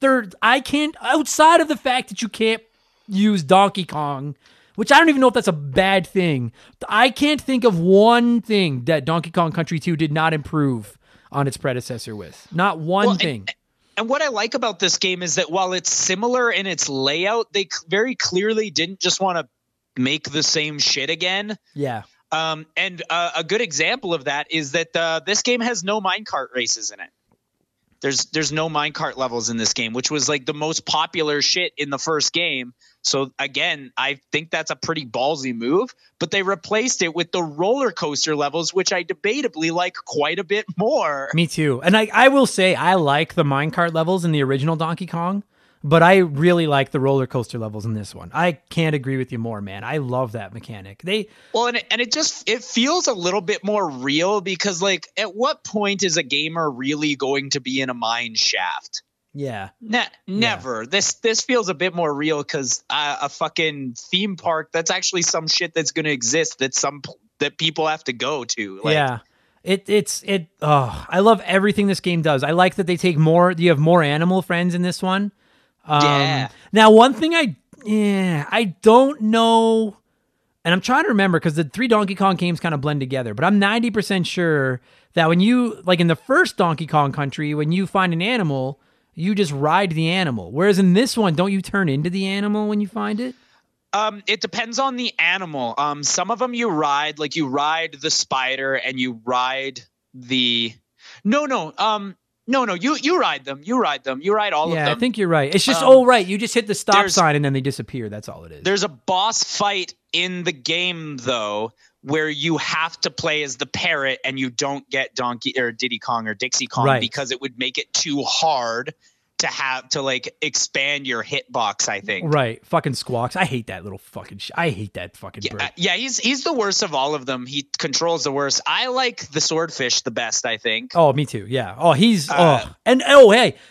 third, I can't, outside of the fact that you can't use Donkey Kong, which I don't even know if that's a bad thing. I can't think of one thing that Donkey Kong Country 2 did not improve on its predecessor with. Not one thing. And what I like about this game is that while it's similar in its layout, they very clearly didn't just want to make the same shit again. Yeah. A good example of that is that this game has no minecart races in it. There's no minecart levels in this game, which was like the most popular shit in the first game. So again, I think that's a pretty ballsy move, but they replaced it with the roller coaster levels, which I debatably like quite a bit more. Me too. And I will say I like the minecart levels in the original Donkey Kong, but I really like the roller coaster levels in this one. I can't agree with you more, man. I love that mechanic. It feels a little bit more real, because, like, at what point is a gamer really going to be in a mine shaft? Yeah. Never. Yeah. This feels a bit more real because a fucking theme park, that's actually some shit that's going to exist that people have to go to. Like, yeah. I love everything this game does. I like that they take you have more animal friends in this one. Yeah. Now, one thing I don't know, and I'm trying to remember because the three Donkey Kong games kind of blend together, but I'm 90% sure that when you, like in the first Donkey Kong Country, when you find an animal, you just ride the animal. Whereas in this one, don't you turn into the animal when you find it? It depends on the animal. Some of them you ride, like you ride the spider and you ride the... No, you ride them. You ride all of them. Yeah, I think you're right. It's just, you just hit the stop sign and then they disappear. That's all it is. There's a boss fight in the game, though, where you have to play as the parrot and you don't get Donkey or Diddy Kong or Dixie Kong because it would make it too hard to expand your hitbox, I think. Right. Fucking Squawks. I hate that little fucking shit. I hate that fucking bird. Yeah, he's the worst of all of them. He controls the worst. I like the swordfish the best, I think. Oh, me too. Yeah. Oh, he's... hey,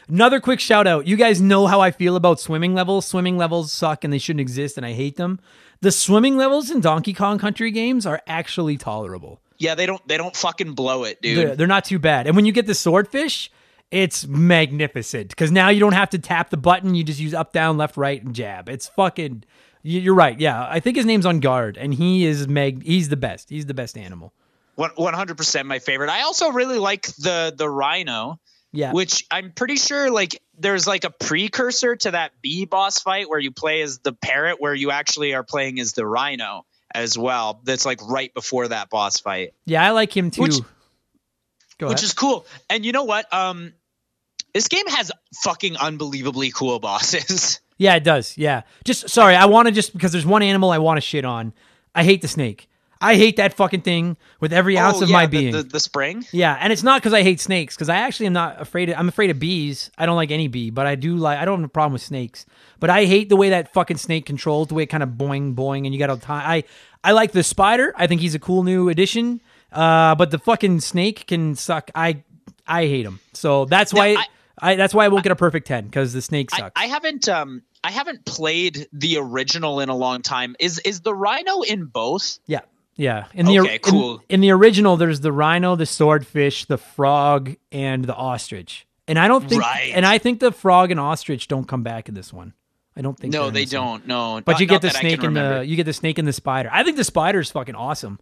another quick shout out. You guys know how I feel about swimming levels. Swimming levels suck and they shouldn't exist and I hate them. The swimming levels in Donkey Kong Country games are actually tolerable. Yeah, they don't fucking blow it, dude. They're not too bad. And when you get the swordfish... It's magnificent because now you don't have to tap the button. You just use up, down, left, right, and jab. It's fucking... You're right. Yeah, I think his name's on guard, and he is He's the best. He's the best animal. 100% my favorite. I also really like the rhino. Yeah, which I'm pretty sure there's a precursor to that B boss fight where you play as the parrot, where you actually are playing as the rhino as well. That's right before that boss fight. Yeah, I like him too. Which is cool. And you know what? This game has fucking unbelievably cool bosses. Yeah, it does. Yeah. Because there's one animal I want to shit on. I hate the snake. I hate that fucking thing with every ounce of my being. The spring? Yeah. And it's not because I hate snakes, because I actually am not afraid of... I'm afraid of bees. I don't like any bee, but I don't have a problem with snakes. But I hate the way that fucking snake controls, the way it kind of boing, boing, and you got all the time. I like the spider. I think he's a cool new addition. But the fucking snake can suck. I hate him. So that's why... that's why I won't get a perfect 10, because the snake sucks. I haven't played the original in a long time. Is the rhino in both? Yeah. Yeah. Cool. In the original, there's the rhino, the swordfish, the frog, and the ostrich. And I don't think... Right. And I think the frog and ostrich don't come back in this one. I don't think... No, they don't. No. But you get the snake and the spider. I think the spider is fucking awesome.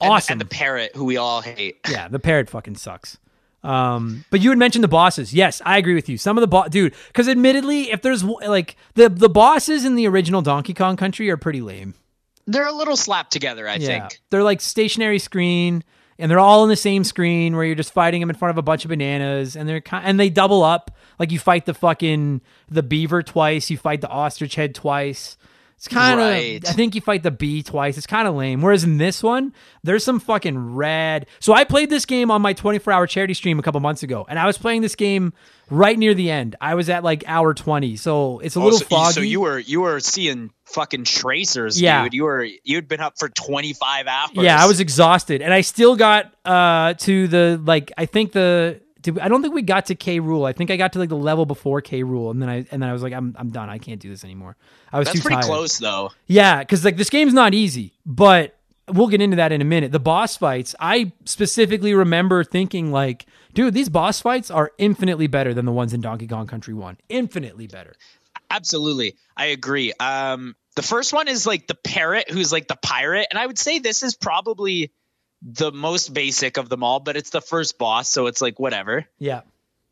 Awesome. And the parrot, who we all hate. Yeah, the parrot fucking sucks. But you had mentioned the bosses. Yes, I agree with you. Some of the dude, because admittedly, if there's the bosses in the original Donkey Kong Country are pretty lame. They're a little slapped together, I think. They're stationary screen, and they're all in the same screen where you're just fighting them in front of a bunch of bananas, and they double up. Like you fight the beaver twice, you fight the ostrich head twice. It's kind of... Right. I think you fight the bee twice. It's kind of lame. Whereas in this one, there's some fucking rad... So I played this game on my 24-hour charity stream a couple months ago, and I was playing this game right near the end. I was at hour 20, so it's a little foggy. So you were seeing fucking tracers, yeah. Dude. You'd been up for 25 hours. Yeah, I was exhausted, and I still got to the I don't think we got to K. Rool. I think I got to the level before K. Rool, and then I was I'm done. I can't do this anymore. That's too tired. That's pretty close though. Yeah, because this game's not easy, but we'll get into that in a minute. The boss fights, I specifically remember thinking dude, these boss fights are infinitely better than the ones in Donkey Kong Country 1. Infinitely better. Absolutely, I agree. The first one is the parrot, who's the pirate, and I would say this is probably the most basic of them all, but it's the first boss, so it's whatever. Yeah.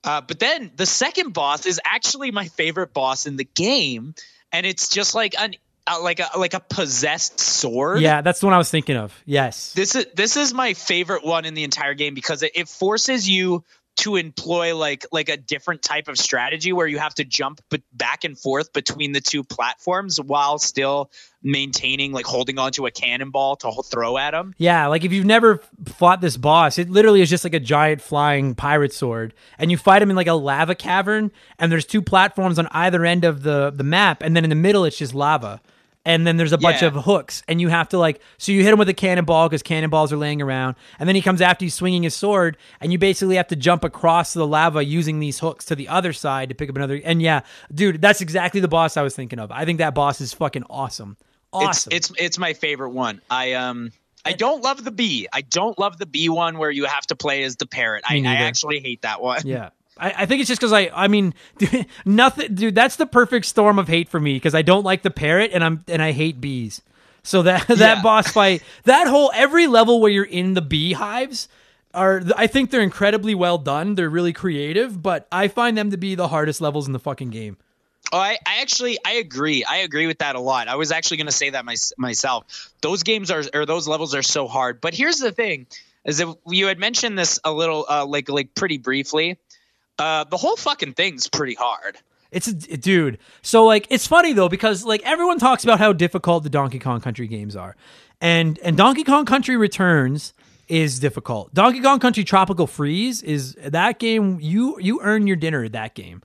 But then the second boss is actually my favorite boss in the game, and it's just a possessed sword. Yeah, that's the one I was thinking of. Yes. This is my favorite one in the entire game because it forces you to employ a different type of strategy where you have to jump back and forth between the two platforms while still maintaining holding onto a cannonball to throw at them. Yeah, if you've never fought this boss, it literally is just a giant flying pirate sword, and you fight him in a lava cavern, and there's two platforms on either end of the map, and then in the middle it's just lava. and then there's a bunch of hooks, and you have to like, so you hit him with a cannonball because cannonballs are laying around, and then he comes after you swinging his sword, and you basically have to jump across the lava using these hooks to the other side to pick up another. And yeah, dude, that's exactly the boss I was thinking of. I think that boss is fucking awesome. It's my favorite one. I don't love the bee. I don't love the bee one where you have to play as the parrot. I actually hate that one. Yeah. I think it's just because I mean, dude, nothing, dude, that's the perfect storm of hate for me because I don't like the parrot and I hate bees. So that boss fight, that whole, every level where you're in the beehives I think they're incredibly well done. They're really creative, but I find them to be the hardest levels in the fucking game. Oh, I agree. I agree with that a lot. I was actually going to say that myself. Those levels are so hard. But here's the thing, is that you had mentioned this a little, like pretty briefly. The whole fucking thing's pretty hard. Dude. So like, it's funny though, because like everyone talks about how difficult the Donkey Kong Country games are, and Donkey Kong Country Returns is difficult. Donkey Kong Country Tropical Freeze is that game. You earn your dinner at that game.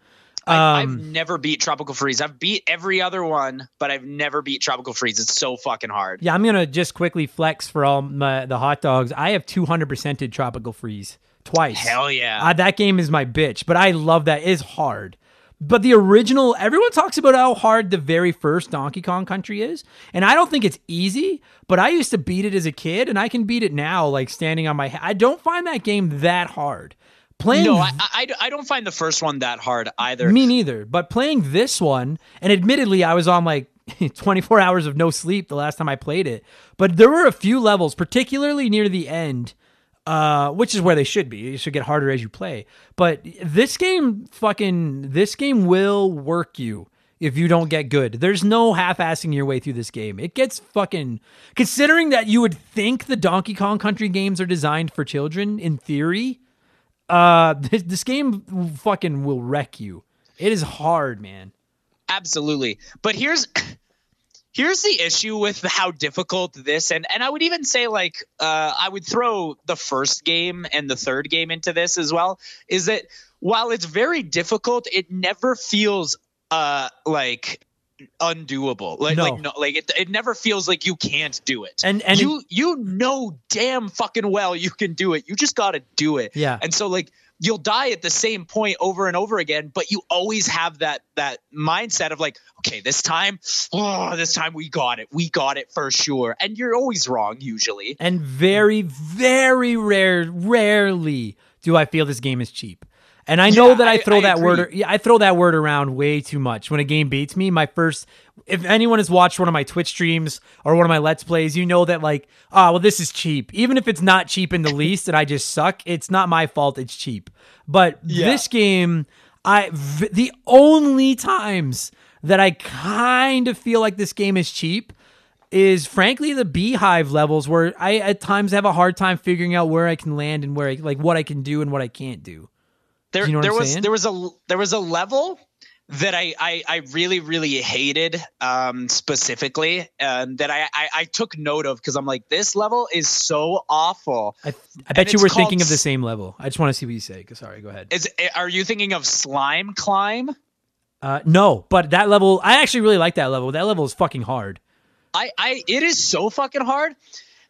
I've never beat Tropical Freeze. I've beat every other one, but I've never beat Tropical Freeze. It's so fucking hard. Yeah, I'm going to just quickly flex for all the hot dogs. I have 200%ed Tropical Freeze twice. Hell yeah. That game is my bitch, but I love that. It is hard. But the original, everyone talks about how hard the very first Donkey Kong Country is, and I don't think it's easy, but I used to beat it as a kid, and I can beat it now, like standing on my head. I don't find that game that hard. I don't find the first one that hard either. Me neither. But playing this one, and admittedly, I was on like 24 hours of no sleep the last time I played it. But there were a few levels, particularly near the end, which is where they should be. It should get harder as you play. But this game will work you if you don't get good. There's no half-assing your way through this game. It gets fucking... Considering that you would think the Donkey Kong Country games are designed for children, in theory... this game fucking will wreck you. It is hard, man. Absolutely. But here's the issue with how difficult this, and I would even say like, I would throw the first game and the third game into this as well, is that while it's very difficult, it never feels like undoable. It never feels like you can't do it, and you know damn fucking well you can do it. You just gotta do it. Yeah. And so like you'll die at the same point over and over again, but you always have that mindset of like, okay, this time we got it for sure. And you're always wrong usually. And very, very rarely do I feel this game is cheap. And I know that I throw that word around way too much. When a game beats me, if anyone has watched one of my Twitch streams or one of my Let's Plays, you know that like, this is cheap. Even if it's not cheap in the least and I just suck, it's not my fault, it's cheap. But this game, the only times that I kind of feel like this game is cheap is frankly the beehive levels, where I at times have a hard time figuring out where I can land and where what I can do and what I can't do. You know there was a level that I really, really hated specifically that I took note of because I'm like, this level is so awful. I bet you were thinking of the same level. I just want to see what you say. Sorry, go ahead. Are you thinking of Slime Climb? No, but that level, I actually really like that level. That level is fucking hard. It is so fucking hard.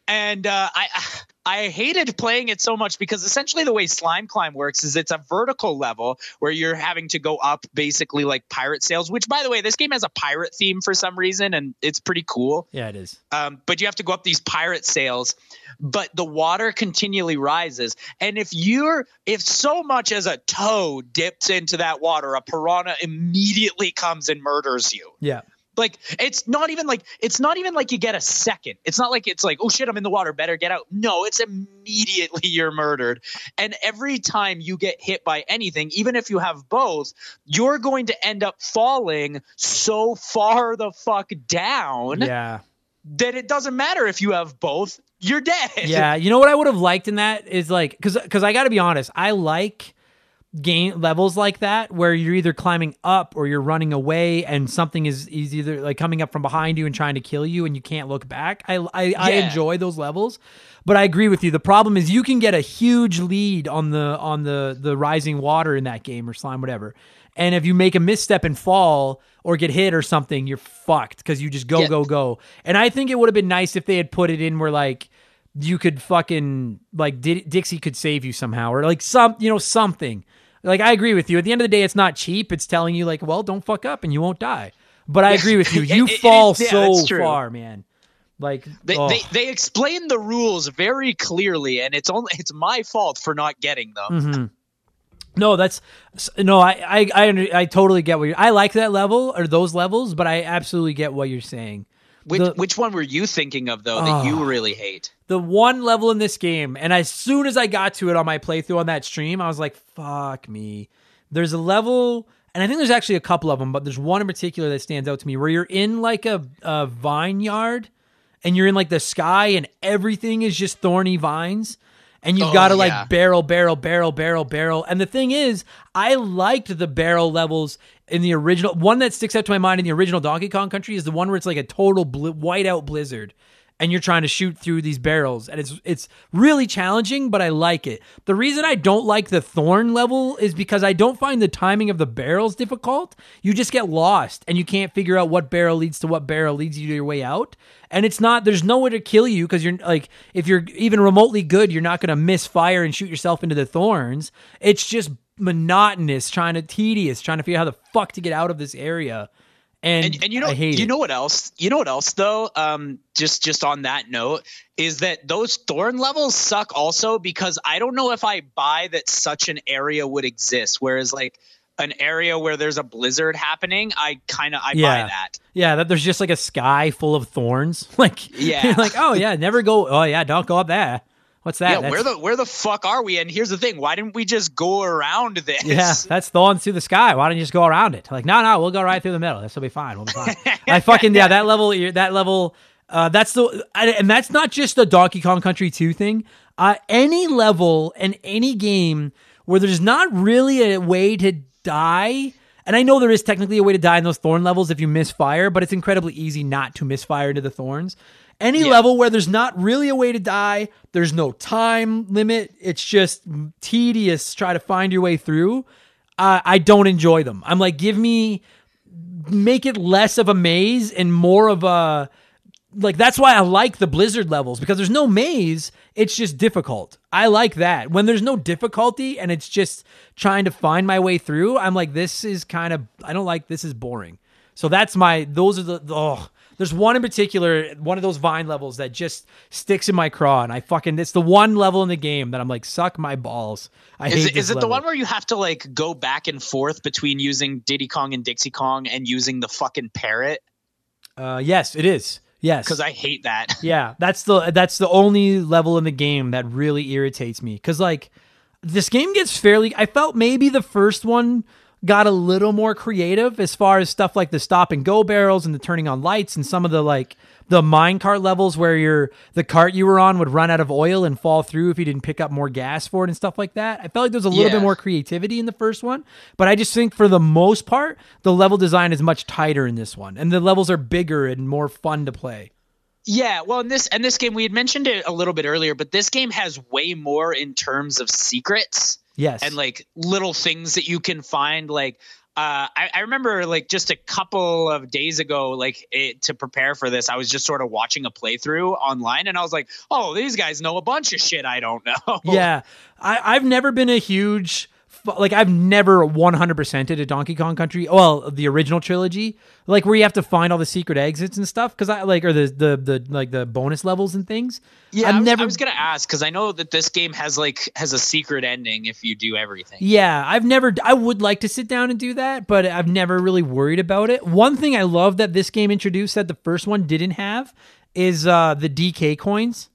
And I hated playing it so much because essentially the way Slime Climb works is it's a vertical level where you're having to go up basically like pirate sails, which, by the way, this game has a pirate theme for some reason, and it's pretty cool. Yeah, it is. But you have to go up these pirate sails, but the water continually rises. And if so much as a toe dips into that water, a piranha immediately comes and murders you. Yeah. Like, it's not even like you get a second. It's not like it's like, oh shit, I'm in the water, better get out. No, it's immediately you're murdered. And every time you get hit by anything, even if you have both, you're going to end up falling so far the fuck down that it doesn't matter if you have both, you're dead. Yeah, you know what I would have liked in that is like, because I got to be honest, I like game levels like that where you're either climbing up or you're running away and something is either like coming up from behind you and trying to kill you and you can't look back. I enjoy those levels, but I agree with you. The problem is you can get a huge lead on the rising water in that game or slime, whatever. And if you make a misstep and fall or get hit or something, you're fucked because you just go, go, go. And I think it would have been nice if they had put it in where, like, you could fucking, like, Dixie could save you somehow, or like something. Like, I agree with you. At the end of the day, it's not cheap. It's telling you, like, well, don't fuck up and you won't die. But I agree with you. You fall so far, man. Like, they explain the rules very clearly, and it's my fault for not getting them. Mm-hmm. No, I totally get what you're. I like that level or those levels, but I absolutely get what you're saying. Which one were you thinking of, though, that you really hate? The one level in this game, and as soon as I got to it on my playthrough on that stream, I was like, fuck me. There's a level, and I think there's actually a couple of them, but there's one in particular that stands out to me, where you're in like a vineyard, and you're in like the sky, and everything is just thorny vines, and you've got to like barrel. And the thing is, I liked the barrel levels in the original. One that sticks out to my mind in the original Donkey Kong Country is the one where it's like a total whiteout blizzard, and you're trying to shoot through these barrels, and it's really challenging, but I like it. The reason I don't like the thorn level is because I don't find the timing of the barrels difficult. You just get lost, and you can't figure out what barrel leads to what barrel, leads you to your way out. And it's not, there's nowhere to kill you, because you're like, if you're even remotely good, you're not going to misfire and shoot yourself into the thorns. It's just monotonous, tedious, trying to figure out how the fuck to get out of this area. And you know, I hate it. You know what else though? Just on that note, is that those thorn levels suck also, because I don't know if I buy that such an area would exist. Whereas like an area where there's a blizzard happening, I buy that. Yeah, that there's just like a sky full of thorns. Like, yeah, you're like, oh yeah, never go. Oh yeah, don't go up there. What's that? Yeah, where the fuck are we? And here's the thing: why didn't we just go around this? Yeah, that's thorns through the sky. Why don't you just go around it? Like, no, we'll go right through the middle. This will be fine. We'll be fine. I fucking that level. And that's not just the Donkey Kong Country 2 thing. Any level and any game where there's not really a way to die. And I know there is technically a way to die in those thorn levels if you misfire, but it's incredibly easy not to misfire into the thorns. Any level where there's not really a way to die, there's no time limit, it's just tedious to try to find your way through, I don't enjoy them. I'm like, make it less of a maze and more of a, like, that's why I like the blizzard levels, because there's no maze, it's just difficult. I like that. When there's no difficulty and it's just trying to find my way through, I'm like, this is boring. So that's there's one in particular, one of those vine levels that just sticks in my craw, and it's the one level in the game that I'm like, suck my balls. Is it the one where you have to like go back and forth between using Diddy Kong and Dixie Kong and using the fucking parrot? Yes, it is. Yes. Because I hate that. Yeah, that's the only level in the game that really irritates me. Because like, this game gets fairly, I felt maybe the first one got a little more creative as far as stuff like the stop and go barrels and the turning on lights and some of the like the mine cart levels where the cart you were on would run out of oil and fall through if you didn't pick up more gas for it and stuff like that. I felt like there was a little bit more creativity in the first one, but I just think for the most part, the level design is much tighter in this one, and the levels are bigger and more fun to play. Yeah, well, in this game, we had mentioned it a little bit earlier, but this game has way more in terms of secrets. Yes. And like little things that you can find. Like I remember like just a couple of days ago, like to prepare for this, I was just sort of watching a playthrough online, and I was like, oh, these guys know a bunch of shit I don't know. Yeah. I've never been a huge, like I've never 100%ed a Donkey Kong Country. Well, the original trilogy, like where you have to find all the secret exits and stuff. Cause I like, or the like the bonus levels and things. Yeah. I was going to ask, cause I know that this game has a secret ending if you do everything. Yeah. I would like to sit down and do that, but I've never really worried about it. One thing I love that this game introduced that the first one didn't have is the DK coins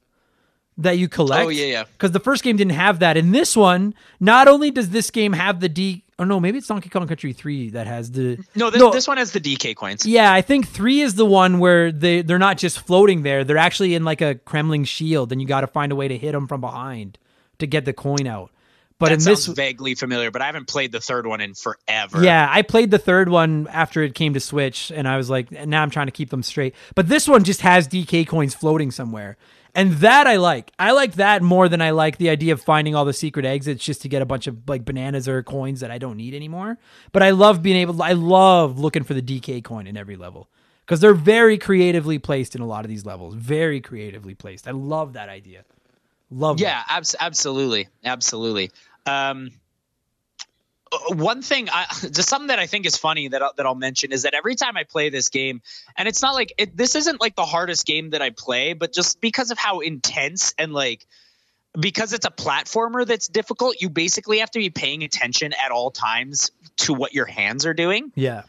that you collect. Oh, yeah. Because the first game didn't have that. In this one, not only does this game have the Oh, no, maybe it's Donkey Kong Country 3 that has the... This one has the DK coins. Yeah, I think 3 is the one where they're not just floating there. They're actually in like a Kremlin shield, and you got to find a way to hit them from behind to get the coin out. But that in sounds this vaguely familiar, but I haven't played the third one in forever. Yeah, I played the third one after it came to Switch, and I was like, now I'm trying to keep them straight. But this one just has DK coins floating somewhere. And that I like. I like that more than I like the idea of finding all the secret exits just to get a bunch of like bananas or coins that I don't need anymore. But I love being able to, I love looking for the DK coin in every level because they're very creatively placed in a lot of these levels. Very creatively placed. I love that idea. Love it. Yeah, absolutely. Absolutely. One thing, just something that I think is funny that I'll mention is that every time I play this game, and it's not like this isn't like the hardest game that I play, but just because of how intense and like because it's a platformer that's difficult, you basically have to be paying attention at all times to what your hands are doing. Yeah.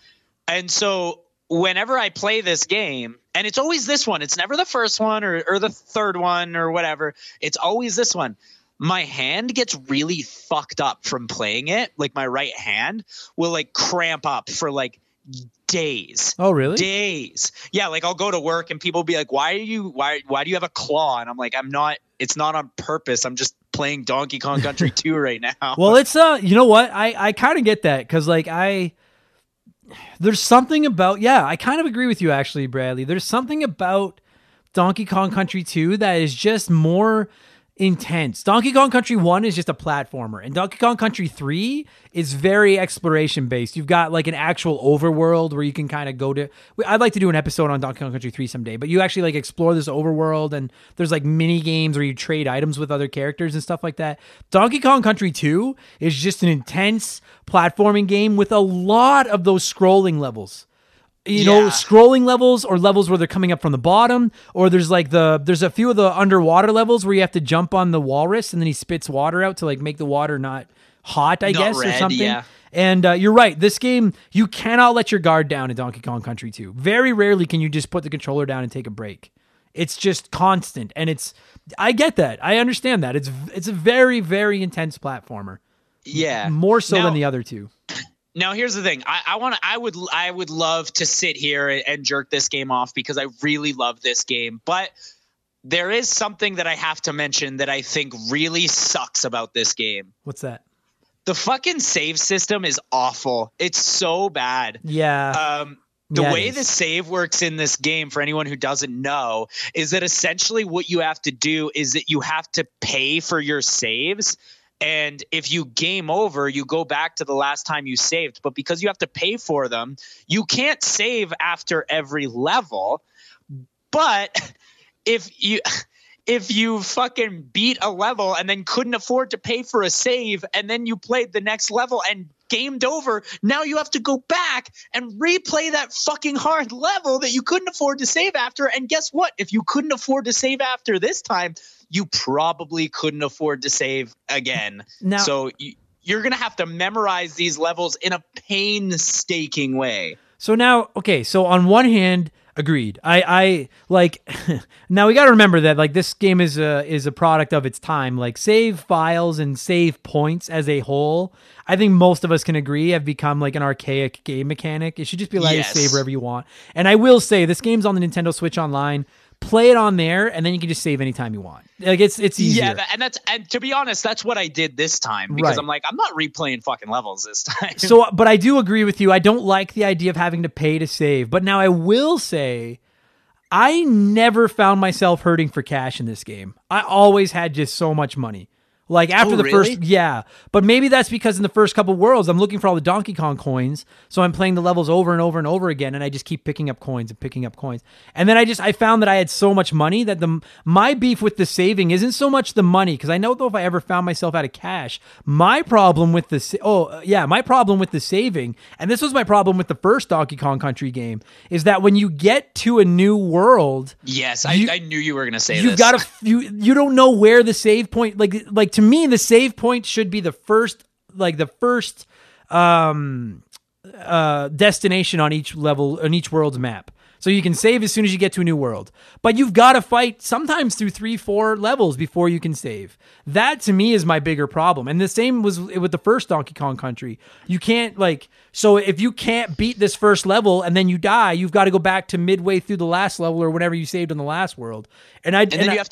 And so whenever I play this game, and it's always this one, it's never the first one or the third one or whatever, it's always this one. My hand gets really fucked up from playing it. Like my right hand will like cramp up for like days. Oh, really? Days. Yeah. Like I'll go to work and people will be like, why do you have a claw? And I'm like, it's not on purpose. I'm just playing Donkey Kong Country 2 right now. Well, it's you know what? I kind of get that. Cause like there's something about, yeah, I kind of agree with you actually, Bradley. There's something about Donkey Kong Country 2 that is just more intense. Donkey Kong Country 1 is just a platformer, and Donkey Kong Country 3 is very exploration based. You've got like an actual overworld where you can kind of go to. I'd like to do an episode on Donkey Kong Country 3 someday, but you actually like explore this overworld, and there's like mini games where you trade items with other characters and stuff like that. Donkey Kong Country 2 is just an intense platforming game with a lot of those scrolling levels. You know, scrolling levels or levels where they're coming up from the bottom, or there's like there's a few of the underwater levels where you have to jump on the walrus and then he spits water out to like make the water not hot, I guess, or something. Yeah. And you're right. This game, you cannot let your guard down in Donkey Kong Country 2. Very rarely can you just put the controller down and take a break. It's just constant. And I get that. I understand that. It's a very, very intense platformer. Yeah. More so than the other two. Now here's the thing. I would love to sit here and jerk this game off because I really love this game, but there is something that I have to mention that I think really sucks about this game. What's that? The fucking save system is awful. It's so bad. Yeah. The way the save works in this game, for anyone who doesn't know, is that essentially what you have to do is that you have to pay for your saves. And if you game over, you go back to the last time you saved. But because you have to pay for them, you can't save after every level. But if you fucking beat a level and then couldn't afford to pay for a save, and then you played the next level and gamed over, now you have to go back and replay that fucking hard level that you couldn't afford to save after. And guess what? If you couldn't afford to save after this time, you probably couldn't afford to save again. Now, so you're going to have to memorize these levels in a painstaking way. So now, okay, so on one hand, agreed. I like, now we got to remember that like this game is a product of its time. Like save files and save points as a whole, I think most of us can agree have become like an archaic game mechanic. It should just be allowed to save wherever you want. And I will say this game's on the Nintendo Switch Online. Play it on there, and then you can just save anytime you want. Like it's easier. Yeah, and to be honest, that's what I did this time because I'm like, I'm not replaying fucking levels this time. So, but I do agree with you. I don't like the idea of having to pay to save. But now I will say, I never found myself hurting for cash in this game. I always had just so much money. Like after first, but maybe that's because in the first couple worlds, I'm looking for all the Donkey Kong coins. So I'm playing the levels over and over and over again. And I just keep picking up coins. And then I found that I had so much money that my beef with the saving isn't so much the money. Cause I know though, if I ever found myself out of cash, my problem with the saving. And this was my problem with the first Donkey Kong Country game is that when you get to a new world, I knew you were going to say this. You don't know where the save point, like, to me, the save point should be the first destination on each level, on each world's map. So you can save as soon as you get to a new world. But you've got to fight sometimes through 3-4 levels before you can save. That, to me, is my bigger problem. And the same was with the first Donkey Kong Country. You can't, like... So if you can't beat this first level and then you die, you've got to go back to midway through the last level or whatever you saved in the last world. And then you have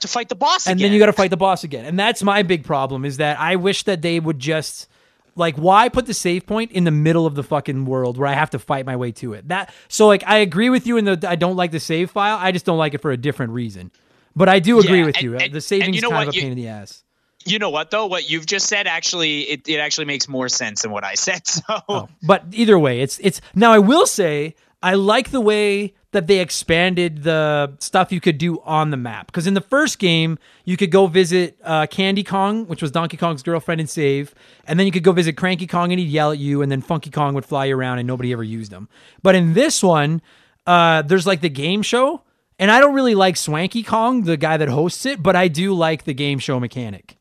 to fight the boss again. And then you got to fight the boss again. And that's my big problem, is that I wish that they would just... Like, why put the save point in the middle of the fucking world where I have to fight my way to it? I agree with you in the I don't like the save file. I just don't like it for a different reason. But I do agree with you. The saving is kind of a pain in the ass. You know what, though? What you've just said, actually, it actually makes more sense than what I said. So, but either way, it's now I will say I like the way that they expanded the stuff you could do on the map. Because in the first game, you could go visit Candy Kong, which was Donkey Kong's girlfriend, and save. And then you could go visit Cranky Kong, and he'd yell at you. And then Funky Kong would fly you around, and nobody ever used him. But in this one, there's like the game show. And I don't really like Swanky Kong, the guy that hosts it, but I do like the game show mechanic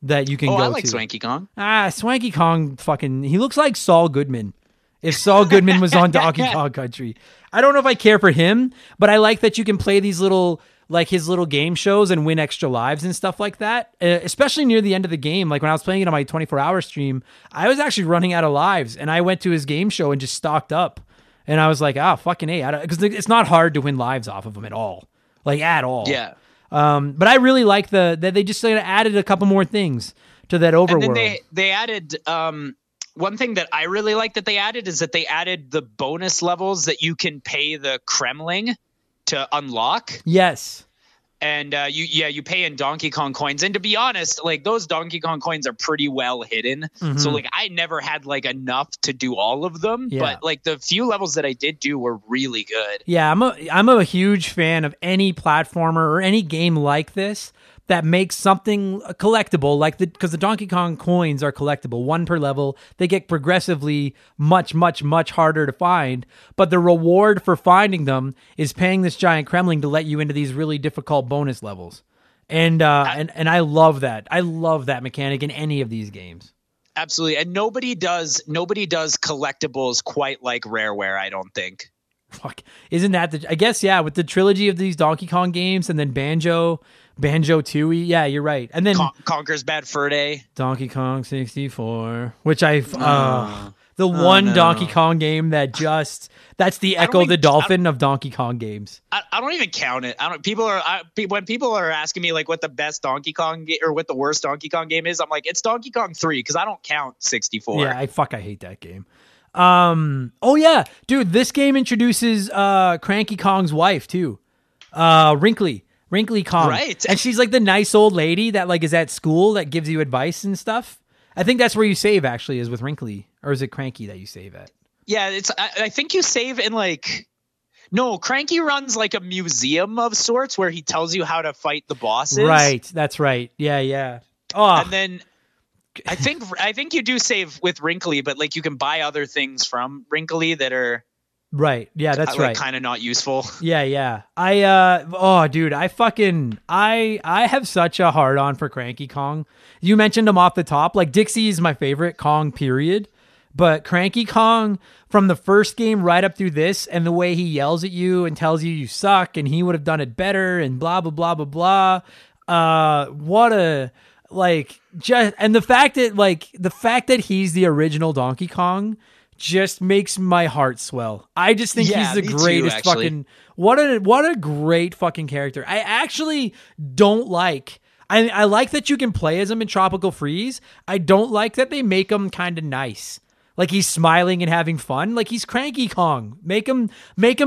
that you can go to. Oh, I like Swanky Kong. Swanky Kong, he looks like Saul Goodman. If Saul Goodman was on Donkey Kong Country. I don't know if I care for him, but I like that you can play these his little game shows and win extra lives and stuff like that, especially near the end of the game. Like when I was playing it on my 24-hour stream, I was actually running out of lives, and I went to his game show and just stocked up. And I was like, fucking A, because it's not hard to win lives off of him at all. Like, at all. Yeah. But I really like that they just added a couple more things to that overworld. And then they added... One thing that I really like that they added is that they added the bonus levels that you can pay the Kremlin to unlock. Yes. And you pay in Donkey Kong coins. And to be honest, like those Donkey Kong coins are pretty well hidden. Mm-hmm. So like I never had like enough to do all of them. Yeah. But like the few levels that I did do were really good. Yeah, I'm a huge fan of any platformer or any game like this that makes something collectible, because the Donkey Kong coins are collectible, one per level. They get progressively much, much, much harder to find, but the reward for finding them is paying this giant Kremlin to let you into these really difficult bonus levels. And I love that. I love that mechanic in any of these games. Absolutely. And nobody does collectibles quite like Rareware, I don't think. Fuck. Isn't that I guess, yeah, with the trilogy of these Donkey Kong games and then Banjo-Tooie, yeah, you're right. And then Conker's Bad Fur Day, Donkey Kong 64, which I've Donkey Kong game that that's the Echo the Dolphin of Donkey Kong games. I don't even count it. When people are asking me like what the best Donkey Kong or what the worst Donkey Kong game is, I'm like, it's Donkey Kong 3 because I don't count 64. Yeah, I hate that game. Oh yeah, dude, this game introduces Cranky Kong's wife too, Wrinkly Kong. Right. And she's like the nice old lady that like is at school that gives you advice and stuff. I think that's where you save actually, is with Wrinkly. Or is it Cranky that you save at? Yeah, I think you save in like... No, Cranky runs like a museum of sorts where he tells you how to fight the bosses. Right, that's right. Yeah. Oh. And then I think you do save with Wrinkly, but like you can buy other things from Wrinkly that are... Right. Yeah, that's right. Kind of not useful. Yeah. I have such a hard on for Cranky Kong. You mentioned him off the top. Like Dixie is my favorite Kong period, but Cranky Kong from the first game right up through this and the way he yells at you and tells you suck and he would have done it better and blah, blah, blah, blah, blah. The fact that he's the original Donkey Kong just makes my heart swell. I just think he's the greatest what a great fucking character. I actually don't like... I like that you can play as him in Tropical Freeze. I don't like that they make him kind of nice. Like he's smiling and having fun. Like he's Cranky Kong. Make him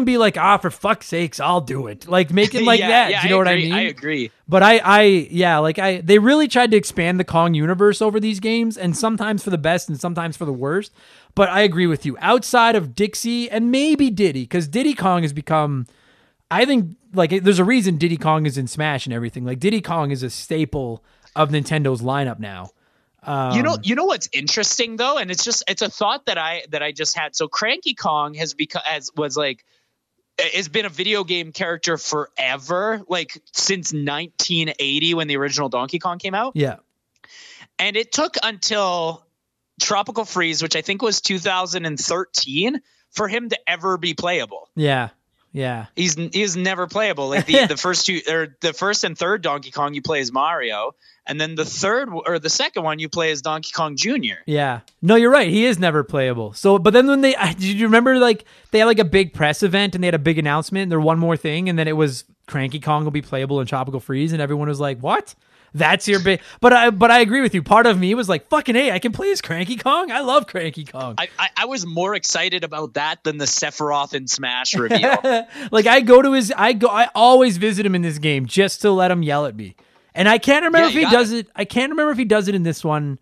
be like, for fuck's sakes, I'll do it. Like make him like that. Yeah, do you know what I mean? I agree. But they really tried to expand the Kong universe over these games, and sometimes for the best and sometimes for the worst. But I agree with you. Outside of Dixie and maybe Diddy, because Diddy Kong has become, I think, like there's a reason Diddy Kong is in Smash and everything. Like Diddy Kong is a staple of Nintendo's lineup now. You know what's interesting though, and it's a thought that I just had. So Cranky Kong has been a video game character forever, like since 1980 when the original Donkey Kong came out. Yeah, and it took until Tropical Freeze, which I think was 2013, for him to ever be playable. Yeah. Yeah, he's never playable. Like the first two, or the first and third Donkey Kong, you play as Mario, and then the third or the second one you play as Donkey Kong Jr. Yeah, no, you're right. He is never playable. So, but then when they, did you remember like they had like a big press event and they had a big announcement and there one more thing and then it was Cranky Kong will be playable in Tropical Freeze and everyone was like, what? That's your big, but I agree with you. Part of me was like, "Fucking hey, I can play as Cranky Kong. I love Cranky Kong." I was more excited about that than the Sephiroth in Smash reveal. Like I always visit him in this game just to let him yell at me, and I can't remember if he does it. I can't remember if he does it in this one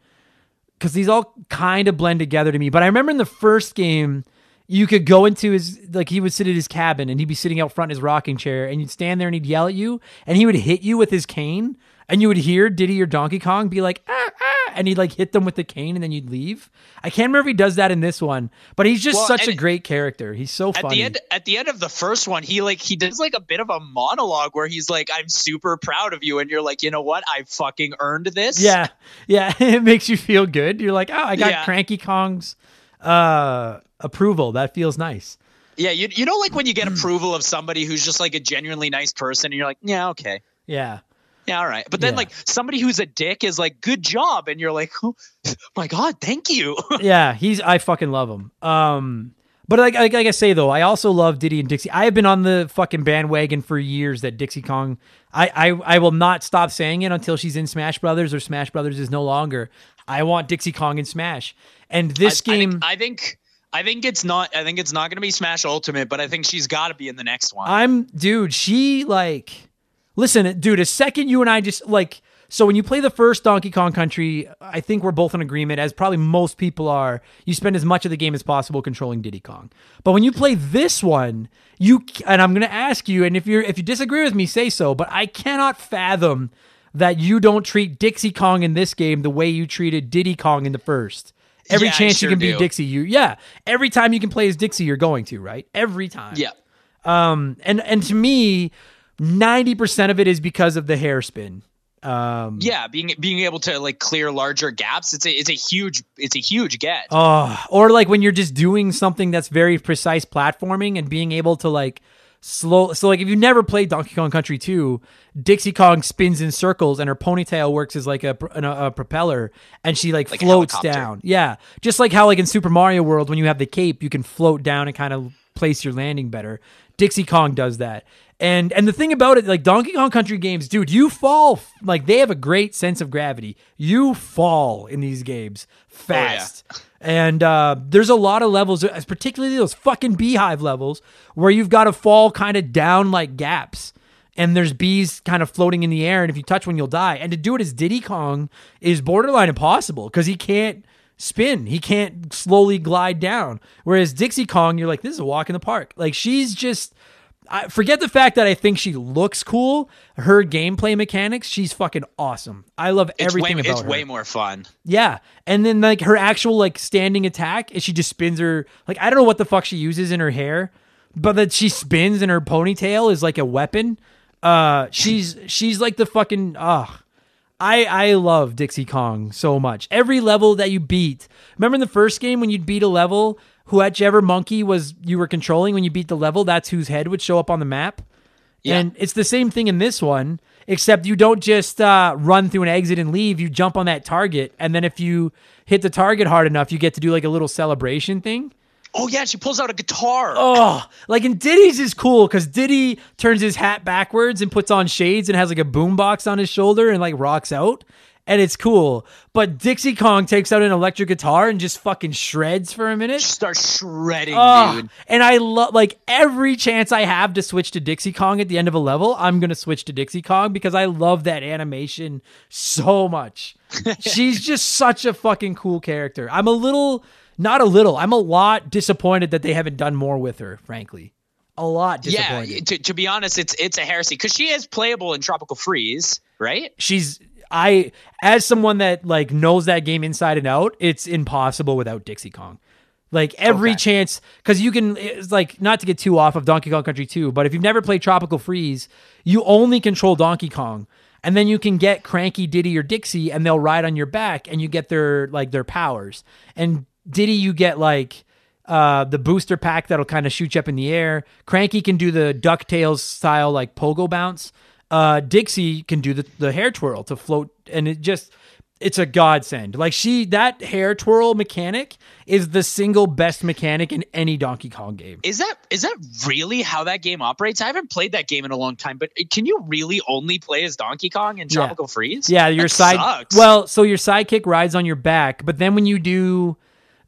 because these all kind of blend together to me. But I remember in the first game, you could go into his, like he would sit at his cabin and he'd be sitting out front in his rocking chair, and you'd stand there and he'd yell at you, and he would hit you with his cane. And you would hear Diddy or Donkey Kong be like, ah, ah, and he'd like hit them with the cane and then you'd leave. I can't remember if he does that in this one, but he's just such a great character. He's so funny. At the end of the first one, he does like a bit of a monologue where he's like, I'm super proud of you. And you're like, you know what? I fucking earned this. Yeah. Yeah. It makes you feel good. You're like, oh, I got Cranky Kong's approval. That feels nice. Yeah. You know, like when you get approval of somebody who's just like a genuinely nice person and you're like, yeah, okay. Yeah. Yeah, all right. But then like somebody who's a dick is like, good job. And you're like, oh my God, thank you. Yeah, I fucking love him. But like I say, though, I also love Diddy and Dixie. I have been on the fucking bandwagon for years that Dixie Kong, I will not stop saying it until she's in Smash Brothers or Smash Brothers is no longer. I want Dixie Kong in Smash. And this game, I think it's not going to be Smash Ultimate, but I think she's got to be in the next one. Listen, dude, a second you and I just like, so when you play the first Donkey Kong Country, I think we're both in agreement, as probably most people are, you spend as much of the game as possible controlling Diddy Kong. But when you play this one, and I'm going to ask you, and if you disagree with me, say so, but I cannot fathom that you don't treat Dixie Kong in this game the way you treated Diddy Kong in the first. Every chance you can be Dixie, every time you can play as Dixie, you're going to, right? Every time. Yeah. And to me, 90% of it is because of the hair spin. Being able to like clear larger gaps. It's a huge get. Or like when you're just doing something that's very precise platforming and being able to like slow. So like if you never played Donkey Kong Country 2, Dixie Kong spins in circles and her ponytail works as like a propeller and she like floats down. Yeah. Just like how like in Super Mario World, when you have the cape, you can float down and kind of place your landing better. Dixie Kong does that. And the thing about it, like Donkey Kong Country games, dude, you fall, like they have a great sense of gravity. You fall in these games fast. Oh, yeah. And there's a lot of levels, particularly those fucking beehive levels, where you've got to fall kind of down like gaps. And there's bees kind of floating in the air. And if you touch one, you'll die. And to do it as Diddy Kong is borderline impossible because he can't spin. He can't slowly glide down. Whereas Dixie Kong, you're like, this is a walk in the park. Like she's just... I forget the fact that I think she looks cool. Her gameplay mechanics, she's fucking awesome. I love everything about her. It's way more fun. Yeah. And then like her actual like standing attack is she just spins her, like I don't know what the fuck she uses in her hair, but that she spins and her ponytail is like a weapon. She's like the fucking, I love Dixie Kong so much. Every level that you beat. Remember in the first game when you'd beat a level, whichever monkey you were controlling when you beat the level, that's whose head would show up on the map. Yeah. And it's the same thing in this one, except you don't just run through an exit and leave. You jump on that target, and then if you hit the target hard enough, you get to do like a little celebration thing. Oh, yeah, she pulls out a guitar. Oh, like in Diddy's is cool because Diddy turns his hat backwards and puts on shades and has like a boombox on his shoulder and like rocks out. And it's cool. But Dixie Kong takes out an electric guitar and just fucking shreds for a minute. Starts shredding, dude. And I love, like, every chance I have to switch to Dixie Kong at the end of a level, I'm going to switch to Dixie Kong because I love that animation so much. She's just such a fucking cool character. I'm a lot disappointed that they haven't done more with her, frankly. A lot disappointed. Yeah, to be honest, it's a heresy because she is playable in Tropical Freeze, right? As someone that like knows that game inside and out, it's impossible without Dixie Kong. Like every chance, because it's like, not to get too off of Donkey Kong Country 2, but if you've never played Tropical Freeze, you only control Donkey Kong, and then you can get Cranky, Diddy, or Dixie, and they'll ride on your back, and you get their powers. And Diddy, you get like the booster pack that'll kind of shoot you up in the air. Cranky can do the DuckTales style like pogo bounce. Dixie can do the hair twirl to float, and it just, it's a godsend. Like that hair twirl mechanic is the single best mechanic in any Donkey Kong game. Is that really how that game operates? I haven't played that game in a long time, but can you really only play as Donkey Kong in Tropical Freeze? Yeah, your side sucks. Well, so your sidekick rides on your back, but then when you do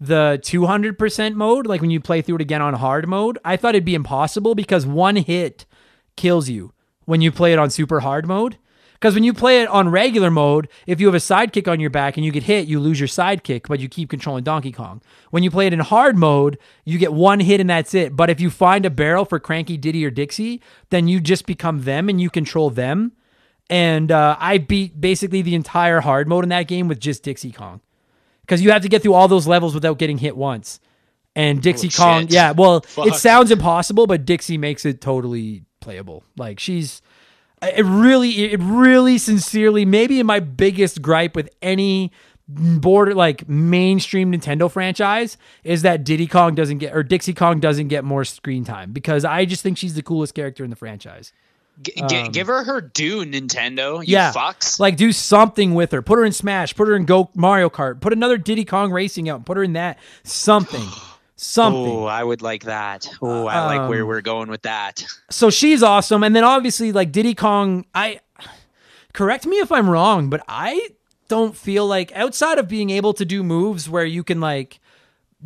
the 200% mode, like when you play through it again on hard mode, I thought it'd be impossible because one hit kills you when you play it on super hard mode. Because when you play it on regular mode, if you have a sidekick on your back and you get hit, you lose your sidekick, but you keep controlling Donkey Kong. When you play it in hard mode, you get one hit and that's it. But if you find a barrel for Cranky, Diddy, or Dixie, then you just become them and you control them. And I beat basically the entire hard mode in that game with just Dixie Kong. Because you have to get through all those levels without getting hit once. And Dixie Kong, yeah, well, it sounds impossible, but Dixie makes it totally playable. Like, she's... It really sincerely, maybe my biggest gripe with any mainstream Nintendo franchise is that Dixie Kong doesn't get more screen time, because I just think she's the coolest character in the franchise. Give her due, Nintendo. You fucks. Like, do something with her. Put her in Smash. Put her in Mario Kart. Put another Diddy Kong Racing out. Put her in that. Something. Oh, I would like that. Oh, I like where we're going with that. So she's awesome. And then obviously, like, Diddy Kong, correct me if I'm wrong, but I don't feel like, outside of being able to do moves where you can like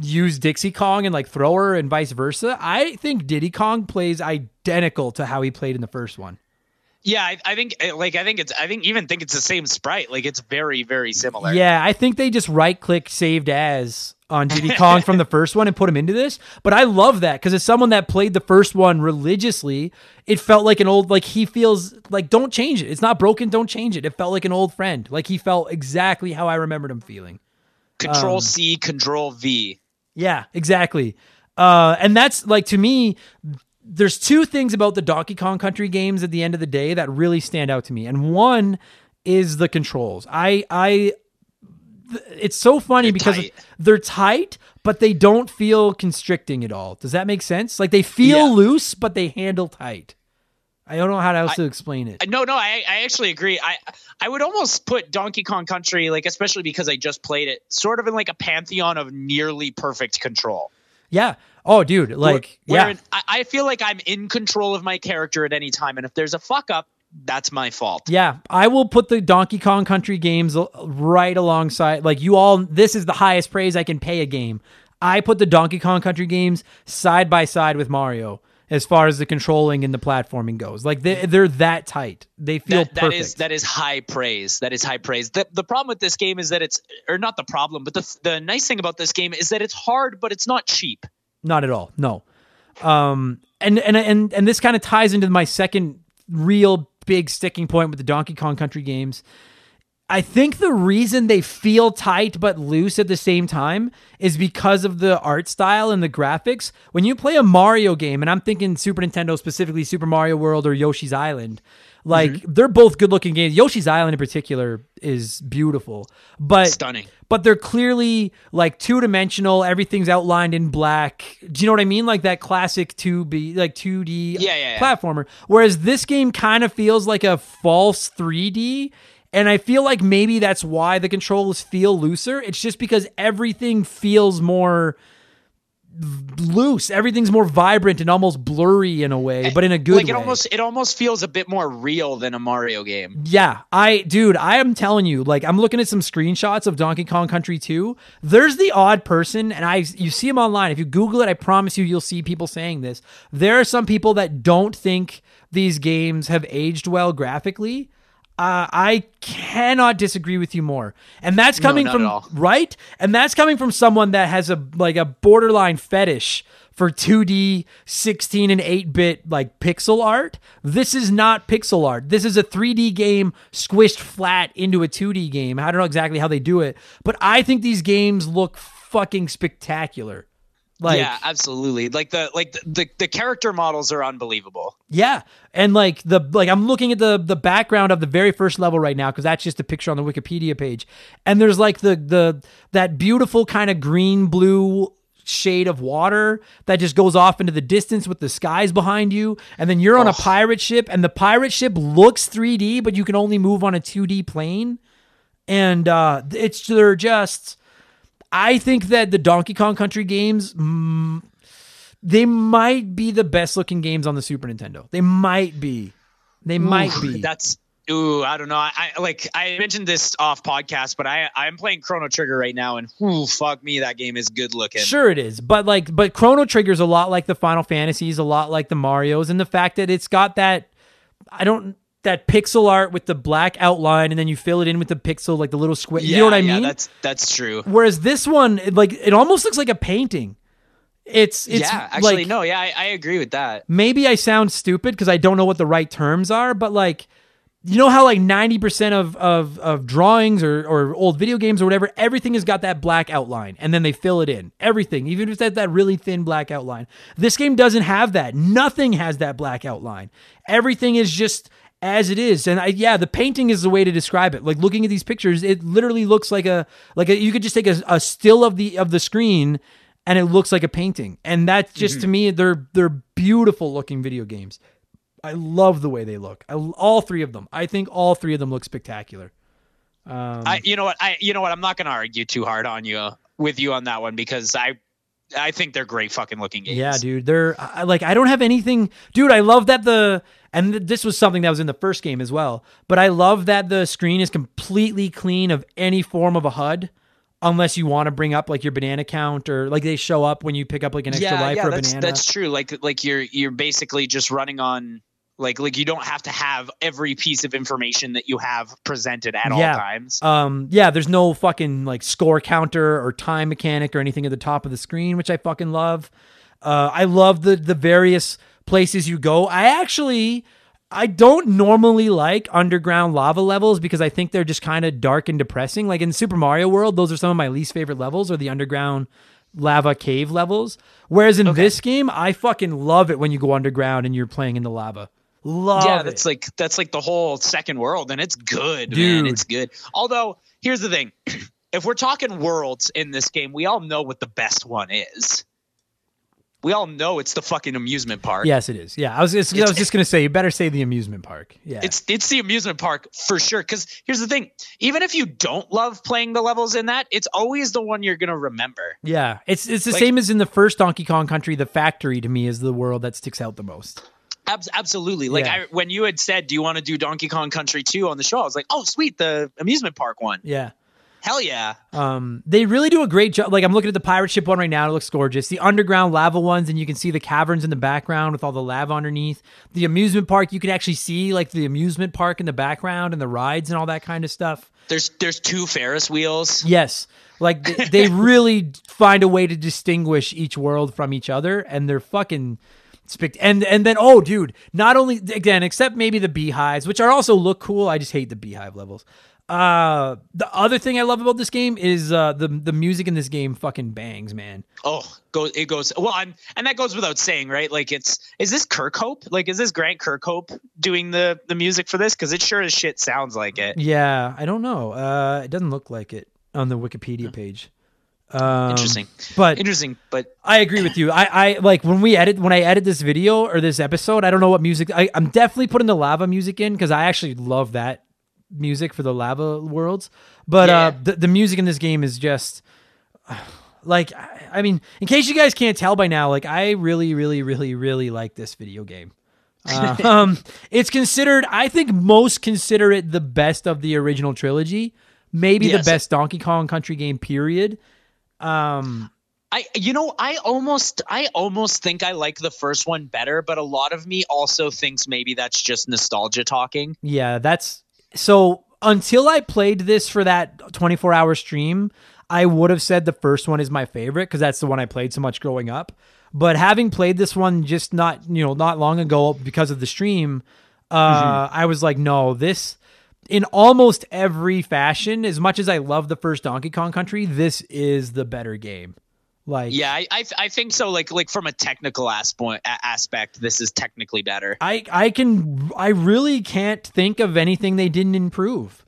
use Dixie Kong and like throw her and vice versa, I think Diddy Kong plays identical to how he played in the first one. Yeah, I think it's the same sprite. Like, it's very, very similar. Yeah, I think they just right-click saved as on Diddy Kong from the first one and put him into this. But I love that, because as someone that played the first one religiously, it felt like an old, like, he feels like, don't change it. It's not broken, don't change it. It felt like an old friend. Like, he felt exactly how I remembered him feeling. Control C, Control V. Yeah, exactly. And that's, like, to me... There's two things about the Donkey Kong Country games at the end of the day that really stand out to me. And one is the controls. It's so funny because they're tight, but they don't feel constricting at all. Does that make sense? Like, they feel loose, but they handle tight. I don't know how else to explain it. No, I actually agree. I would almost put Donkey Kong Country, like, especially because I just played it, sort of in like a pantheon of nearly perfect control. Yeah. Oh, dude. Like, I feel like I'm in control of my character at any time, and if there's a fuck up, that's my fault. Yeah, I will put the Donkey Kong Country games right alongside. Like, you all, this is the highest praise I can pay a game. I put the Donkey Kong Country games side by side with Mario as far as the controlling and the platforming goes. Like, they're that tight. They feel perfect. That is high praise. That is high praise. The problem with this game is that it's, or not the problem, but the nice thing about this game is that it's hard, but it's not cheap. Not at all. No. And this kind of ties into my second real big sticking point with the Donkey Kong Country games. I think the reason they feel tight but loose at the same time is because of the art style and the graphics. When you play a Mario game, and I'm thinking Super Nintendo, specifically Super Mario World or Yoshi's Island, like, they're both good-looking games. Yoshi's Island in particular is beautiful. Stunning. But they're clearly, like, two-dimensional. Everything's outlined in black. Do you know what I mean? Like, that classic 2D platformer. Whereas this game kind of feels like a false 3D. And I feel like maybe that's why the controls feel looser. It's just because everything feels more loose. Everything's more vibrant and almost blurry in a way, but in a good way. It almost feels a bit more real than a Mario game. Yeah. I am telling you, like, I'm looking at some screenshots of Donkey Kong Country 2. There's the odd person, and you see them online. If you Google it, I promise you'll see people saying this. There are some people that don't think these games have aged well graphically. I cannot disagree with you more. And that's coming right? And that's coming from someone that has a borderline fetish for 2D 16 and 8-bit like pixel art. This is not pixel art. This is a 3D game squished flat into a 2D game. I don't know exactly how they do it, but I think these games look fucking spectacular. Like, yeah, absolutely. Like, the character models are unbelievable. Yeah. And like I'm looking at the background of the very first level right now, because that's just a picture on the Wikipedia page. And there's like that beautiful kind of green blue shade of water that just goes off into the distance with the skies behind you. And then you're on a pirate ship, and the pirate ship looks 3D, but you can only move on a 2D plane. And I think that the Donkey Kong Country games, they might be the best looking games on the Super Nintendo. They might be. I don't know. I mentioned this off podcast, but I'm playing Chrono Trigger right now, and fuck me, that game is good looking. Sure it is. But Chrono Trigger's a lot like the Final Fantasies, a lot like the Marios, and the fact that it's got that pixel art with the black outline, and then you fill it in with the pixel, like the little square. Yeah, you know what I mean? Yeah, that's true. Whereas this one, it almost looks like a painting. It's yeah, actually, like, no, yeah, I agree with that. Maybe I sound stupid because I don't know what the right terms are, but like, you know how like 90% of drawings or old video games or whatever, everything has got that black outline, and then they fill it in. Everything, even if that's that really thin black outline. This game doesn't have that. Nothing has that black outline. Everything is just as it is. And the painting is the way to describe it. Like, looking at these pictures, it literally looks like a you could just take a still of the screen, and it looks like a painting. And that's just to me, they're beautiful looking video games. I love the way they look. All three of them. I think all three of them look spectacular. I'm not going to argue too hard on you with you on that one, because I think they're great fucking looking games. Yeah, dude. I don't have anything, dude. I love that this was something that was in the first game as well, but I love that the screen is completely clean of any form of a HUD, unless you want to bring up like your banana count, or like they show up when you pick up like an extra life or a banana. That's true. Like you're basically just running on. Like you don't have to have every piece of information that you have presented at all times. There's no fucking like score counter or time mechanic or anything at the top of the screen, which I fucking love. I love the various places you go. I don't normally like underground lava levels because I think they're just kind of dark and depressing. Like in Super Mario World, those are some of my least favorite levels, or the underground lava cave levels. Whereas in this game, I fucking love it when you go underground and you're playing in the lava. That's like the whole second world, and it's good, dude. Man, it's good. Although here's the thing, if we're talking worlds in this game, we all know what the best one is. We all know it's the fucking amusement park. Yes, it is. Yeah, I was just gonna say, you better say the amusement park. Yeah, it's the amusement park for sure. Because here's the thing, even if you don't love playing the levels in that, it's always the one you're gonna remember. Yeah, it's the same as in the first Donkey Kong Country. The factory to me is the world that sticks out the most. Absolutely. Like when you had said, do you want to do Donkey Kong Country 2 on the show? I was like, oh, sweet. The amusement park one. Yeah. Hell yeah. They really do a great job. Like, I'm looking at the pirate ship one right now. It looks gorgeous. The underground lava ones, and you can see the caverns in the background with all the lava underneath. The amusement park, you can actually see like the amusement park in the background and the rides and all that kind of stuff. There's two Ferris wheels. Yes. Like they really find a way to distinguish each world from each other, and they're fucking... And then, oh, dude, not only, again, except maybe the beehives, which are also look cool. I just hate the beehive levels. The other thing I love about this game is the music in this game fucking bangs, man. Oh, it goes. Well, and that goes without saying, right? Like, is this Kirkhope? Like, is this Grant Kirkhope doing the music for this? Because it sure as shit sounds like it. Yeah, I don't know. It doesn't look like it on the Wikipedia page. Interesting, but I agree with you. I like when I edit this video or this episode, I don't know what music I'm definitely putting the lava music in, because I actually love that music for the lava worlds. But the music in this game is just like, I mean, in case you guys can't tell by now, like I really, really, really, really like this video game. It's considered, I think most consider it the best of the original trilogy, maybe the best Donkey Kong Country game, period. I almost think I like the first one better, but a lot of me also thinks maybe that's just nostalgia talking. Yeah, that's so. Until I played this for that 24-hour stream, I would have said the first one is my favorite because that's the one I played so much growing up. But having played this one just not long ago because of the stream, I was like, no, this. In almost every fashion, as much as I love the first Donkey Kong Country, this is the better game. Like, yeah, I think so. Like from a technical aspect, this is technically better. I really can't think of anything they didn't improve.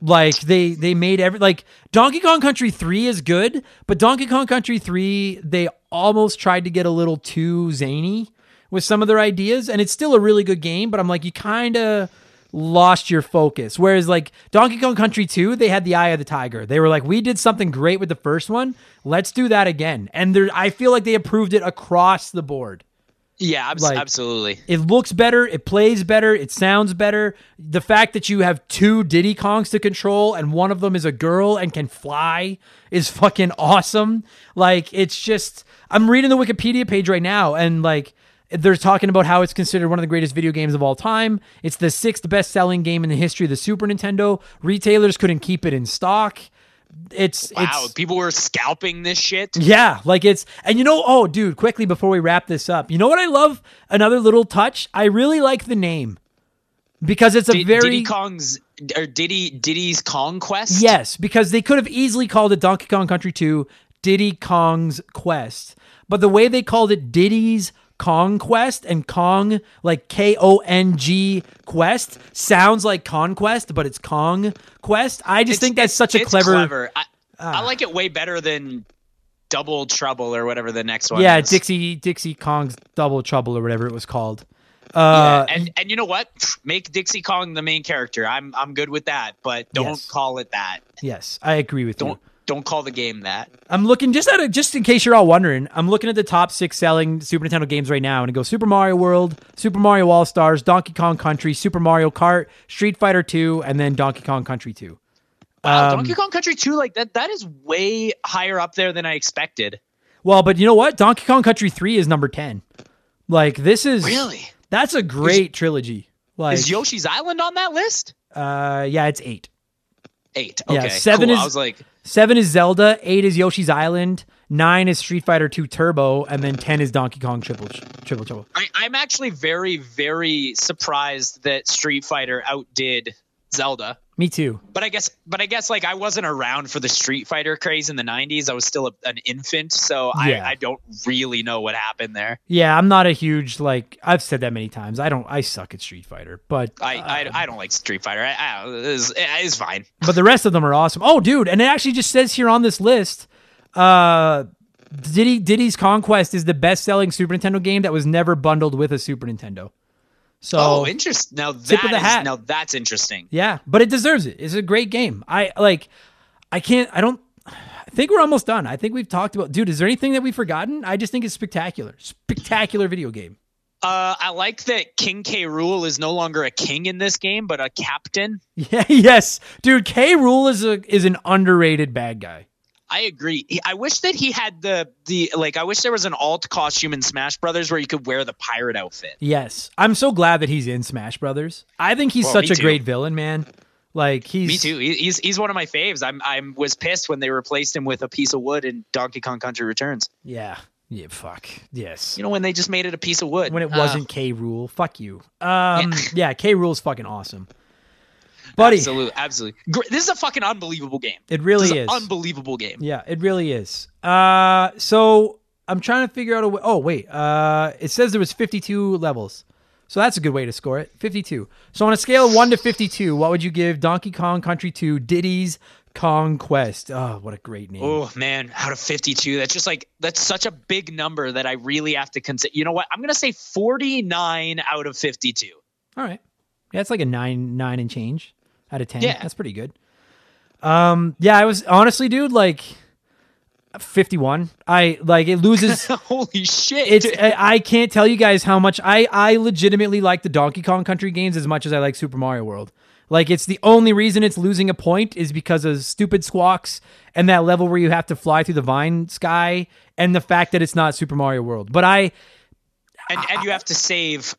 Like they made every, like Donkey Kong Country 3 is good, but Donkey Kong Country 3, they almost tried to get a little too zany with some of their ideas, and it's still a really good game, but I'm like, you kind of lost your focus. Whereas like Donkey Kong Country 2, they had the eye of the tiger. They were like, we did something great with the first one. Let's do that again. And there, I feel like they approved it across the board. Yeah, absolutely. It looks better. It plays better. It sounds better. The fact that you have two Diddy Kongs to control and one of them is a girl and can fly is fucking awesome. Like, it's just, I'm reading the Wikipedia page right now, and like, they're talking about how it's considered one of the greatest video games of all time. It's the 6th best-selling game in the history of the Super Nintendo. Retailers couldn't keep it in stock. Wow, people were scalping this shit. Yeah, like it's, and you know, oh dude, quickly before we wrap this up, you know what I love? Another little touch. I really like the name because it's Diddy's Kong Quest. Yes, because they could have easily called it Donkey Kong Country 2 Diddy Kong's Quest, but the way they called it Diddy's Kong Quest and Kong, like Kong Quest, sounds like Conquest, but it's Kong Quest. I just think that's such a clever. I like it way better than Double Trouble or whatever the next one is. Dixie Kong's Double Trouble or whatever it was called. And you know what? Make Dixie Kong the main character. I'm good with that, but don't call it that. Yes, I agree with you. Don't call the game that. I'm looking just in case you're all wondering. I'm looking at the top 6 selling Super Nintendo games right now, and it goes Super Mario World, Super Mario All Stars, Donkey Kong Country, Super Mario Kart, Street Fighter 2, and then Donkey Kong Country 2. Wow, Donkey Kong Country 2, like that is way higher up there than I expected. Well, but you know what? Donkey Kong Country 3 is number 10. Like this is really that's a great trilogy. Like is Yoshi's Island on that list? Yeah, it's 8. 8. Okay, yeah, 7 cool. I was like. 7 is Zelda, 8 is Yoshi's Island, 9 is Street Fighter 2 Turbo, and then 10 is Donkey Kong Triple. I'm actually very, very surprised that Street Fighter outdid Zelda. Me too. But I guess like I wasn't around for the Street Fighter craze in the 90s. I was still an infant, so yeah. I don't really know what happened there. Yeah, I'm not a huge, like I've said that many times. I suck at Street Fighter, but I don't like Street Fighter. It's fine. But the rest of them are awesome. Oh, dude, and it actually just says here on this list, Diddy's Kong Quest is the best-selling Super Nintendo game that was never bundled with a Super Nintendo. So, interesting. Now that's interesting. Yeah, but it deserves it. It's a great game. I think we're almost done. I think we've talked about, dude, is there anything that we've forgotten? I just think it's spectacular. Spectacular video game. I like that King K. Rool is no longer a king in this game, but a captain. Yeah, yes. Dude, K. Rool is an underrated bad guy. I agree. I wish that he had I wish there was an alt costume in Smash Brothers where you could wear the pirate outfit. Yes. I'm so glad that he's in Smash Brothers. I think he's such a great villain, man. Like he's me too. He's one of my faves. I was pissed when they replaced him with a piece of wood in Donkey Kong Country Returns. Yeah. Yeah. Fuck. Yes. You know, when they just made it a piece of wood, when it wasn't K. Rool. Fuck you. Yeah. K. Rool's fucking awesome. Buddy. Absolutely. This is a fucking unbelievable game. It really is. Unbelievable game. Yeah, it really is. So I'm trying to figure out a way. Oh, wait. It says there was 52 levels. So that's a good way to score it. 52. So on a scale of 1 to 52, what would you give Donkey Kong Country 2 Diddy's Kong Quest? Oh, what a great name. Oh, man. Out of 52. That's just like, that's such a big number that I really have to consider. You know what? I'm going to say 49 out of 52. All right. Yeah, it's like a 9 and change. Out of 10, yeah. That's pretty good. I was honestly, dude, like 51. I like it loses. Holy shit! I can't tell you guys how much I legitimately like the Donkey Kong Country games as much as I like Super Mario World. Like it's the only reason it's losing a point is because of stupid squawks and that level where you have to fly through the vine sky and the fact that it's not Super Mario World. But and you have to save.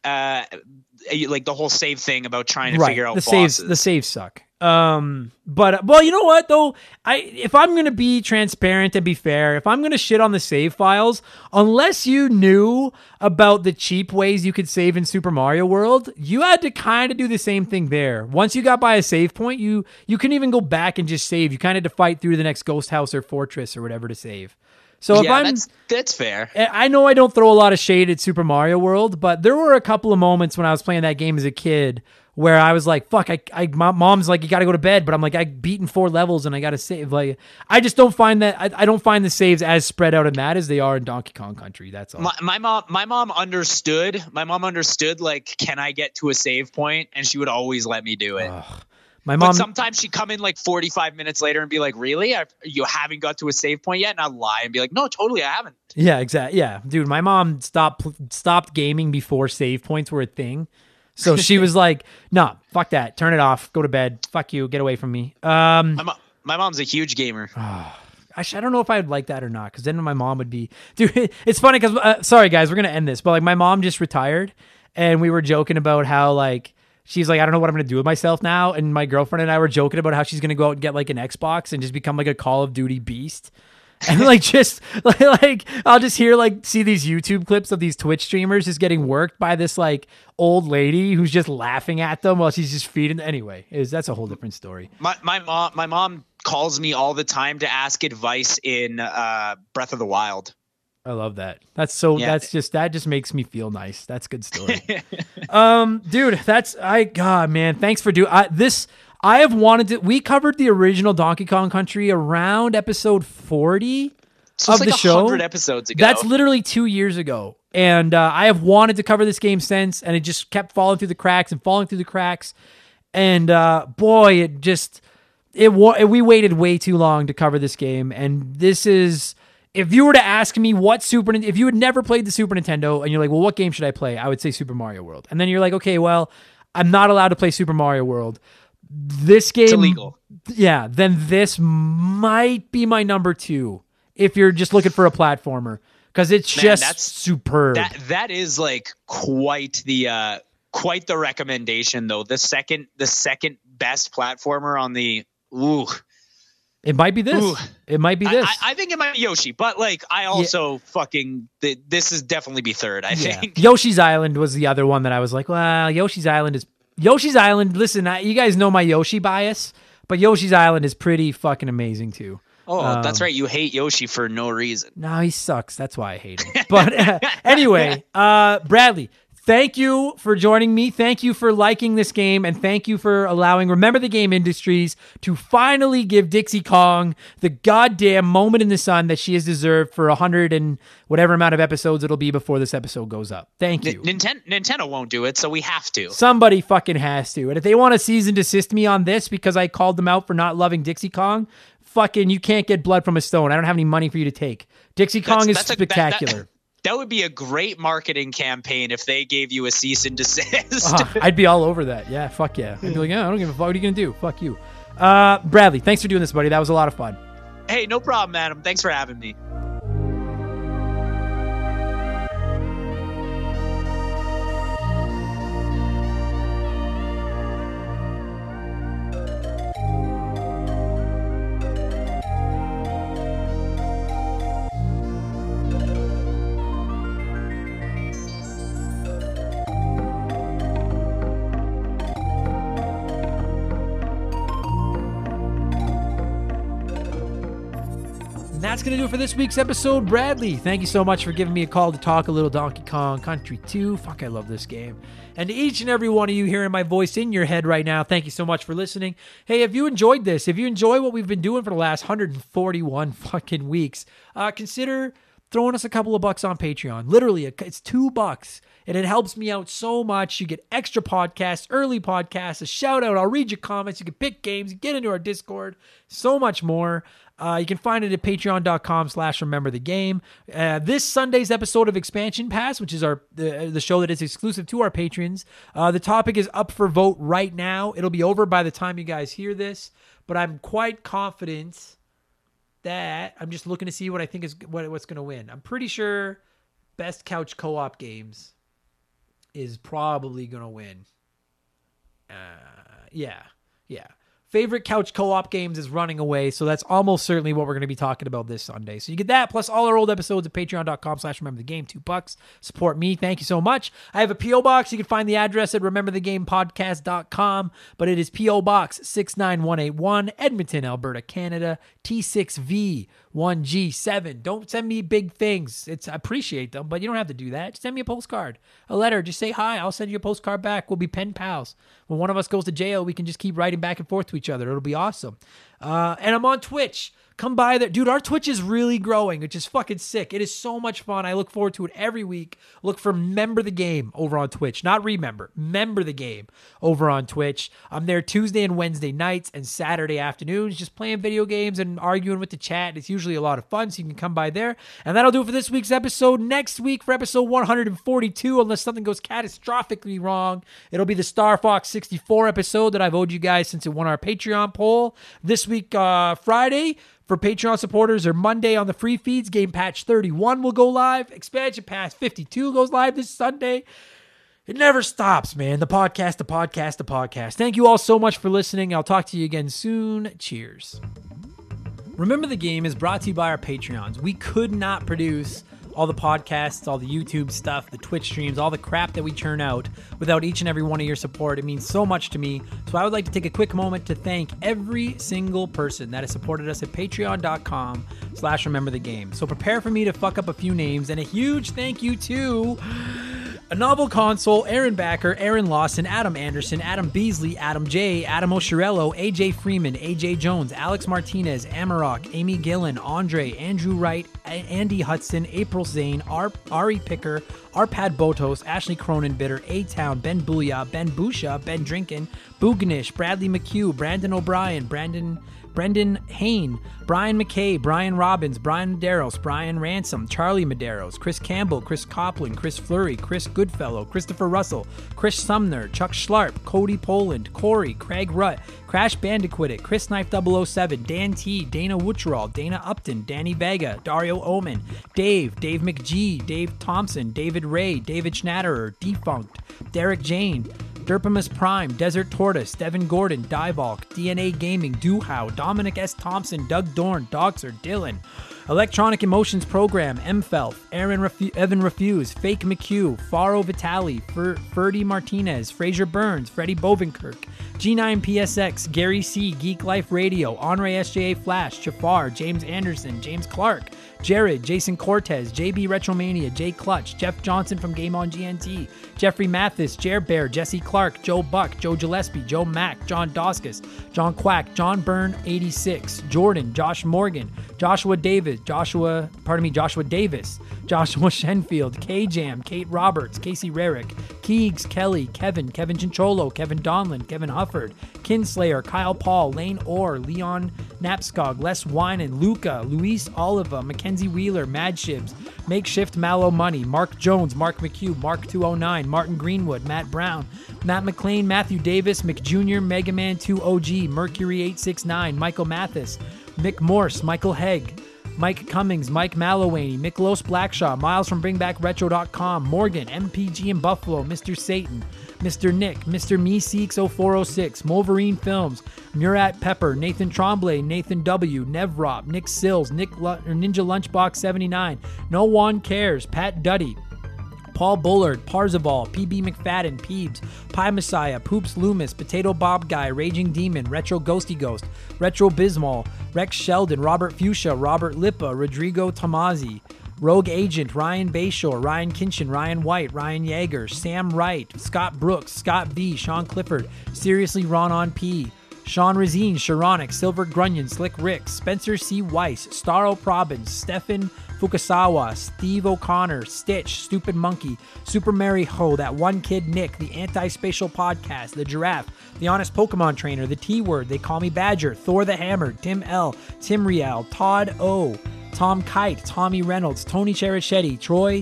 Like the whole save thing about trying to figure out the bosses. The saves suck. But well, you know what though? If I'm going to be transparent and be fair, if I'm going to shit on the save files, unless you knew about the cheap ways you could save in Super Mario World, you had to kind of do the same thing there. Once you got by a save point, you couldn't even go back and just save. You kind of had to fight through the next ghost house or fortress or whatever to save. So if that's fair. I know I don't throw a lot of shade at Super Mario World, but there were a couple of moments when I was playing that game as a kid where I was like, fuck, my mom's like, you got to go to bed. But I'm like, I've beaten 4 levels and I got to save. Like, I just don't find that. I don't find the saves as spread out in that as they are in Donkey Kong Country. That's all. My mom understood. My mom understood, like, can I get to a save point? And she would always let me do it. Ugh. My mom, but sometimes she'd come in like 45 minutes later and be like, really? You haven't got to a save point yet? And I'd lie and be like, no, totally, I haven't. Yeah, exactly. Yeah, dude, my mom stopped gaming before save points were a thing. So she was like, nah, fuck that. Turn it off. Go to bed. Fuck you. Get away from me. My mom's a huge gamer. I don't know if I would like that or not, because then my mom would be... Dude, it's funny because... sorry, guys, we're going to end this. But like, my mom just retired and we were joking about how like... She's like, I don't know what I'm going to do with myself now. And my girlfriend and I were joking about how she's going to go out and get like an Xbox and just become like a Call of Duty beast. And like, just like, I'll just hear like, see these YouTube clips of these Twitch streamers just getting worked by this like old lady who's just laughing at them while she's just feeding. Anyway, that's a whole different story. My mom calls me all the time to ask advice in Breath of the Wild. I love that. That's so, yeah. That just makes me feel nice. That's a good story. Dude, God, man, thanks for doing this. I have wanted to, we covered the original Donkey Kong Country around episode 40 so of like the show. 100 episodes ago. That's literally 2 years ago. And I have wanted to cover this game since, and it just kept falling through the cracks. And boy, we waited way too long to cover this game. And this is, if you were to ask me if you had never played the Super Nintendo and you're like, well, what game should I play? I would say Super Mario World. And then you're like, okay, well, I'm not allowed to play Super Mario World. This game, it's illegal. Yeah. Then this might be my number 2 if you're just looking for a platformer, because that's superb. That is like quite the recommendation though. The second best platformer on the ooh. It might be this. Ooh. It might be this. I think it might be Yoshi, but like I also this is definitely be third, I think. Yoshi's Island was the other one that I was like, well, Yoshi's Island. Listen, you guys know my Yoshi bias, but Yoshi's Island is pretty fucking amazing too. Oh, that's right. You hate Yoshi for no reason. No, he sucks. That's why I hate him. But anyway, Bradley, thank you for joining me. Thank you for liking this game, and thank you for allowing Remember the Game Industries to finally give Dixie Kong the goddamn moment in the sun that she has deserved for 100 and whatever amount of episodes it'll be before this episode goes up. Thank you. Nintendo won't do it, so we have to. Somebody fucking has to. And if they want to cease and desist me on this because I called them out for not loving Dixie Kong, fucking you can't get blood from a stone. I don't have any money for you to take. Dixie Kong is spectacular. That would be a great marketing campaign if they gave you a cease and desist. I'd be all over that. Yeah, fuck yeah. I'd be like, yeah, I don't give a fuck. What are you going to do? Fuck you. Bradley, thanks for doing this, buddy. That was a lot of fun. Hey, no problem, Adam. Thanks for having me. That's going to do it for this week's episode. Bradley, thank you so much for giving me a call to talk a little Donkey Kong Country 2. Fuck, I love this game. And to each and every one of you hearing my voice in your head right now, thank you so much for listening. Hey, if you enjoyed this, if you enjoy what we've been doing for the last 141 fucking weeks, consider throwing us a couple of bucks on Patreon. Literally, it's $2, and it helps me out so much. You get extra podcasts, early podcasts, a shout out. I'll read your comments. You can pick games, get into our Discord, so much more. You can find it at patreon.com/rememberthegame. This Sunday's episode of Expansion Pass, which is the show that is exclusive to our patrons. The topic is up for vote right now. It'll be over by the time you guys hear this, but I'm quite confident that I'm just looking to see what I think is what's going to win. I'm pretty sure best couch co-op games is probably going to win. Yeah. favorite couch co-op games is running away. So that's almost certainly what we're going to be talking about this Sunday. So you get that plus all our old episodes at patreon.com/rememberthegame, $2. Support me. Thank you so much. I have a P.O. box. You can find the address at rememberthegamepodcast.com, but it is P.O. Box 69181, Edmonton, Alberta, Canada, T6V1G7. Don't send me big things. I appreciate them, but you don't have to do that. Just send me a postcard, a letter. Just say hi. I'll send you a postcard back. We'll be pen pals. When one of us goes to jail, we can just keep writing back and forth to each other. It'll be awesome. And I'm on Twitch. Come by there. Dude, our Twitch is really growing, which is fucking sick. It is so much fun. I look forward to it every week. Look for Member the Game over on Twitch. Not Remember. Member the Game over on Twitch. I'm there Tuesday and Wednesday nights and Saturday afternoons just playing video games and arguing with the chat. It's usually a lot of fun, so you can come by there. And that'll do it for this week's episode. Next week for episode 142, unless something goes catastrophically wrong, it'll be the Star Fox 64 episode that I've owed you guys since it won our Patreon poll. This week, Friday, for Patreon supporters, or Monday on the free feeds, Game Patch 31 will go live. Expansion Pass 52 goes live this Sunday. It never stops, man. The podcast. Thank you all so much for listening. I'll talk to you again soon. Cheers. Remember the Game is brought to you by our Patreons. We could not produce all the podcasts, all the YouTube stuff, the Twitch streams, all the crap that we churn out without each and every one of your support. It means so much to me. So I would like to take a quick moment to thank every single person that has supported us at patreon.com/rememberthegame. So prepare for me to fuck up a few names, and a huge thank you to A Novel Console, Aaron Backer, Aaron Lawson, Adam Anderson, Adam Beasley, Adam J, Adam Oshirello, AJ Freeman, AJ Jones, Alex Martinez, Amarok, Amy Gillen, Andre, Andrew Wright, Andy Hudson, April Zane, Ari Picker, Arpad Botos, Ashley Cronin-Bitter, A-Town, Ben Booyah, Ben Busha, Ben Drinkin, Boognish, Bradley McHugh, Brandon O'Brien, Brendan Hain, Brian McKay, Brian Robbins, Brian Medeiros, Brian Ransom, Charlie Medeiros, Chris Campbell, Chris Copland, Chris Fleury, Chris Goodfellow, Christopher Russell, Chris Sumner, Chuck Schlarp, Cody Poland, Corey, Craig Rutt, Crash Bandicoot, Chris Knife 007, Dan T, Dana Wucherall, Dana Upton, Danny Vega, Dario Omen, Dave McGee, Dave Thompson, David Ray, David Schnatterer, Defunct, Derek Jane, Derpimus Prime, Desert Tortoise, Devin Gordon, Divalk, DNA Gaming, Duhow, Dominic S. Thompson, Doug Dorn, Doxer, Dylan, Electronic Emotions Program, MFelf, Evan Refuse, Fake McHugh, Faro Vitali, Ferdy Martinez, Fraser Burns, Freddie Bovenkirk, G9PSX, Gary C, Geek Life Radio, Andre SJA Flash, Jafar, James Anderson, James Clark, Jared, Jason Cortez, JB Retromania, Jay Clutch, Jeff Johnson from Game On GNT, Jeffrey Mathis, Jer Bear, Jesse Clark, Joe Buck, Joe Gillespie, Joe Mack, John Doskus, John Quack, John Byrne 86, Jordan, Josh Morgan, Joshua Davis, Joshua Shenfield, K-Jam, Kate Roberts, Casey Rarick, Keegs, Kelly, Kevin Chincholo, Kevin Donlin, Kevin Hufford, Kinslayer, Kyle Paul, Lane Orr, Leon Napskog, Les Winan, Luca, Luis Oliva, Mackenzie Wheeler, Mad Shibs, Makeshift Mallow Money, Mark Jones, Mark McHugh, Mark 209, Martin Greenwood, Matt Brown, Matt McLean, Matthew Davis, McJr, Megaman 2 OG, Mercury 869, Michael Mathis, Mick Morse, Michael Hegg, Mike Cummings, Mike Mallowaney, Mick Los Blackshaw, Miles from BringBackRetro.com, Morgan, MPG in Buffalo, Mr. Satan, Mr. Nick, Mr. Me Seeks 0406, Wolverine Films, Murat Pepper, Nathan Tremblay, Nathan W, Nevrop, Nick Sills, Ninja Lunchbox 79, No One Cares, Pat Duddy, Paul Bullard, Parzival, PB McFadden, Peebs, Pie Messiah, Poops Loomis, Potato Bob Guy, Raging Demon, Retro Ghosty Ghost, Retro Bismol, Rex Sheldon, Robert Fuchsia, Robert Lippa, Rodrigo Tomazzi, Rogue Agent, Ryan Bayshore, Ryan Kinchin, Ryan White, Ryan Yeager, Sam Wright, Scott Brooks, Scott V, Sean Clifford, Seriously Ron on P, Sean Razine, Sharonic, Silver Grunion, Slick Rick, Spencer C. Weiss, Starro Probin, Stefan Fukasawa, Steve O'Connor, Stitch, Stupid Monkey, Super Mary Ho, That One Kid Nick, The Anti-Spatial Podcast, The Giraffe, The Honest Pokemon Trainer, The T-Word, They Call Me Badger, Thor the Hammer, Tim L, Tim Rial, Todd O, Tom Kite, Tommy Reynolds, Tony Cherichetti, Troy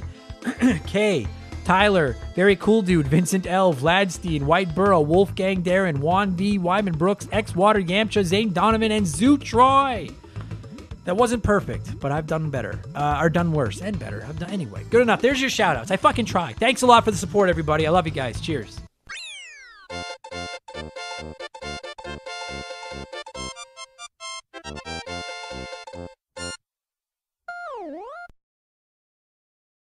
K, Tyler, Very Cool Dude, Vincent L, Vladstein, White Burrow, Wolfgang Darren, Juan V, Wyman Brooks, X Water, Yamcha, Zane Donovan, and Zoo Troy. That wasn't perfect, but I've done better. Or done worse and better. Anyway, good enough. There's your shout outs. I fucking tried. Thanks a lot for the support, everybody. I love you guys. Cheers.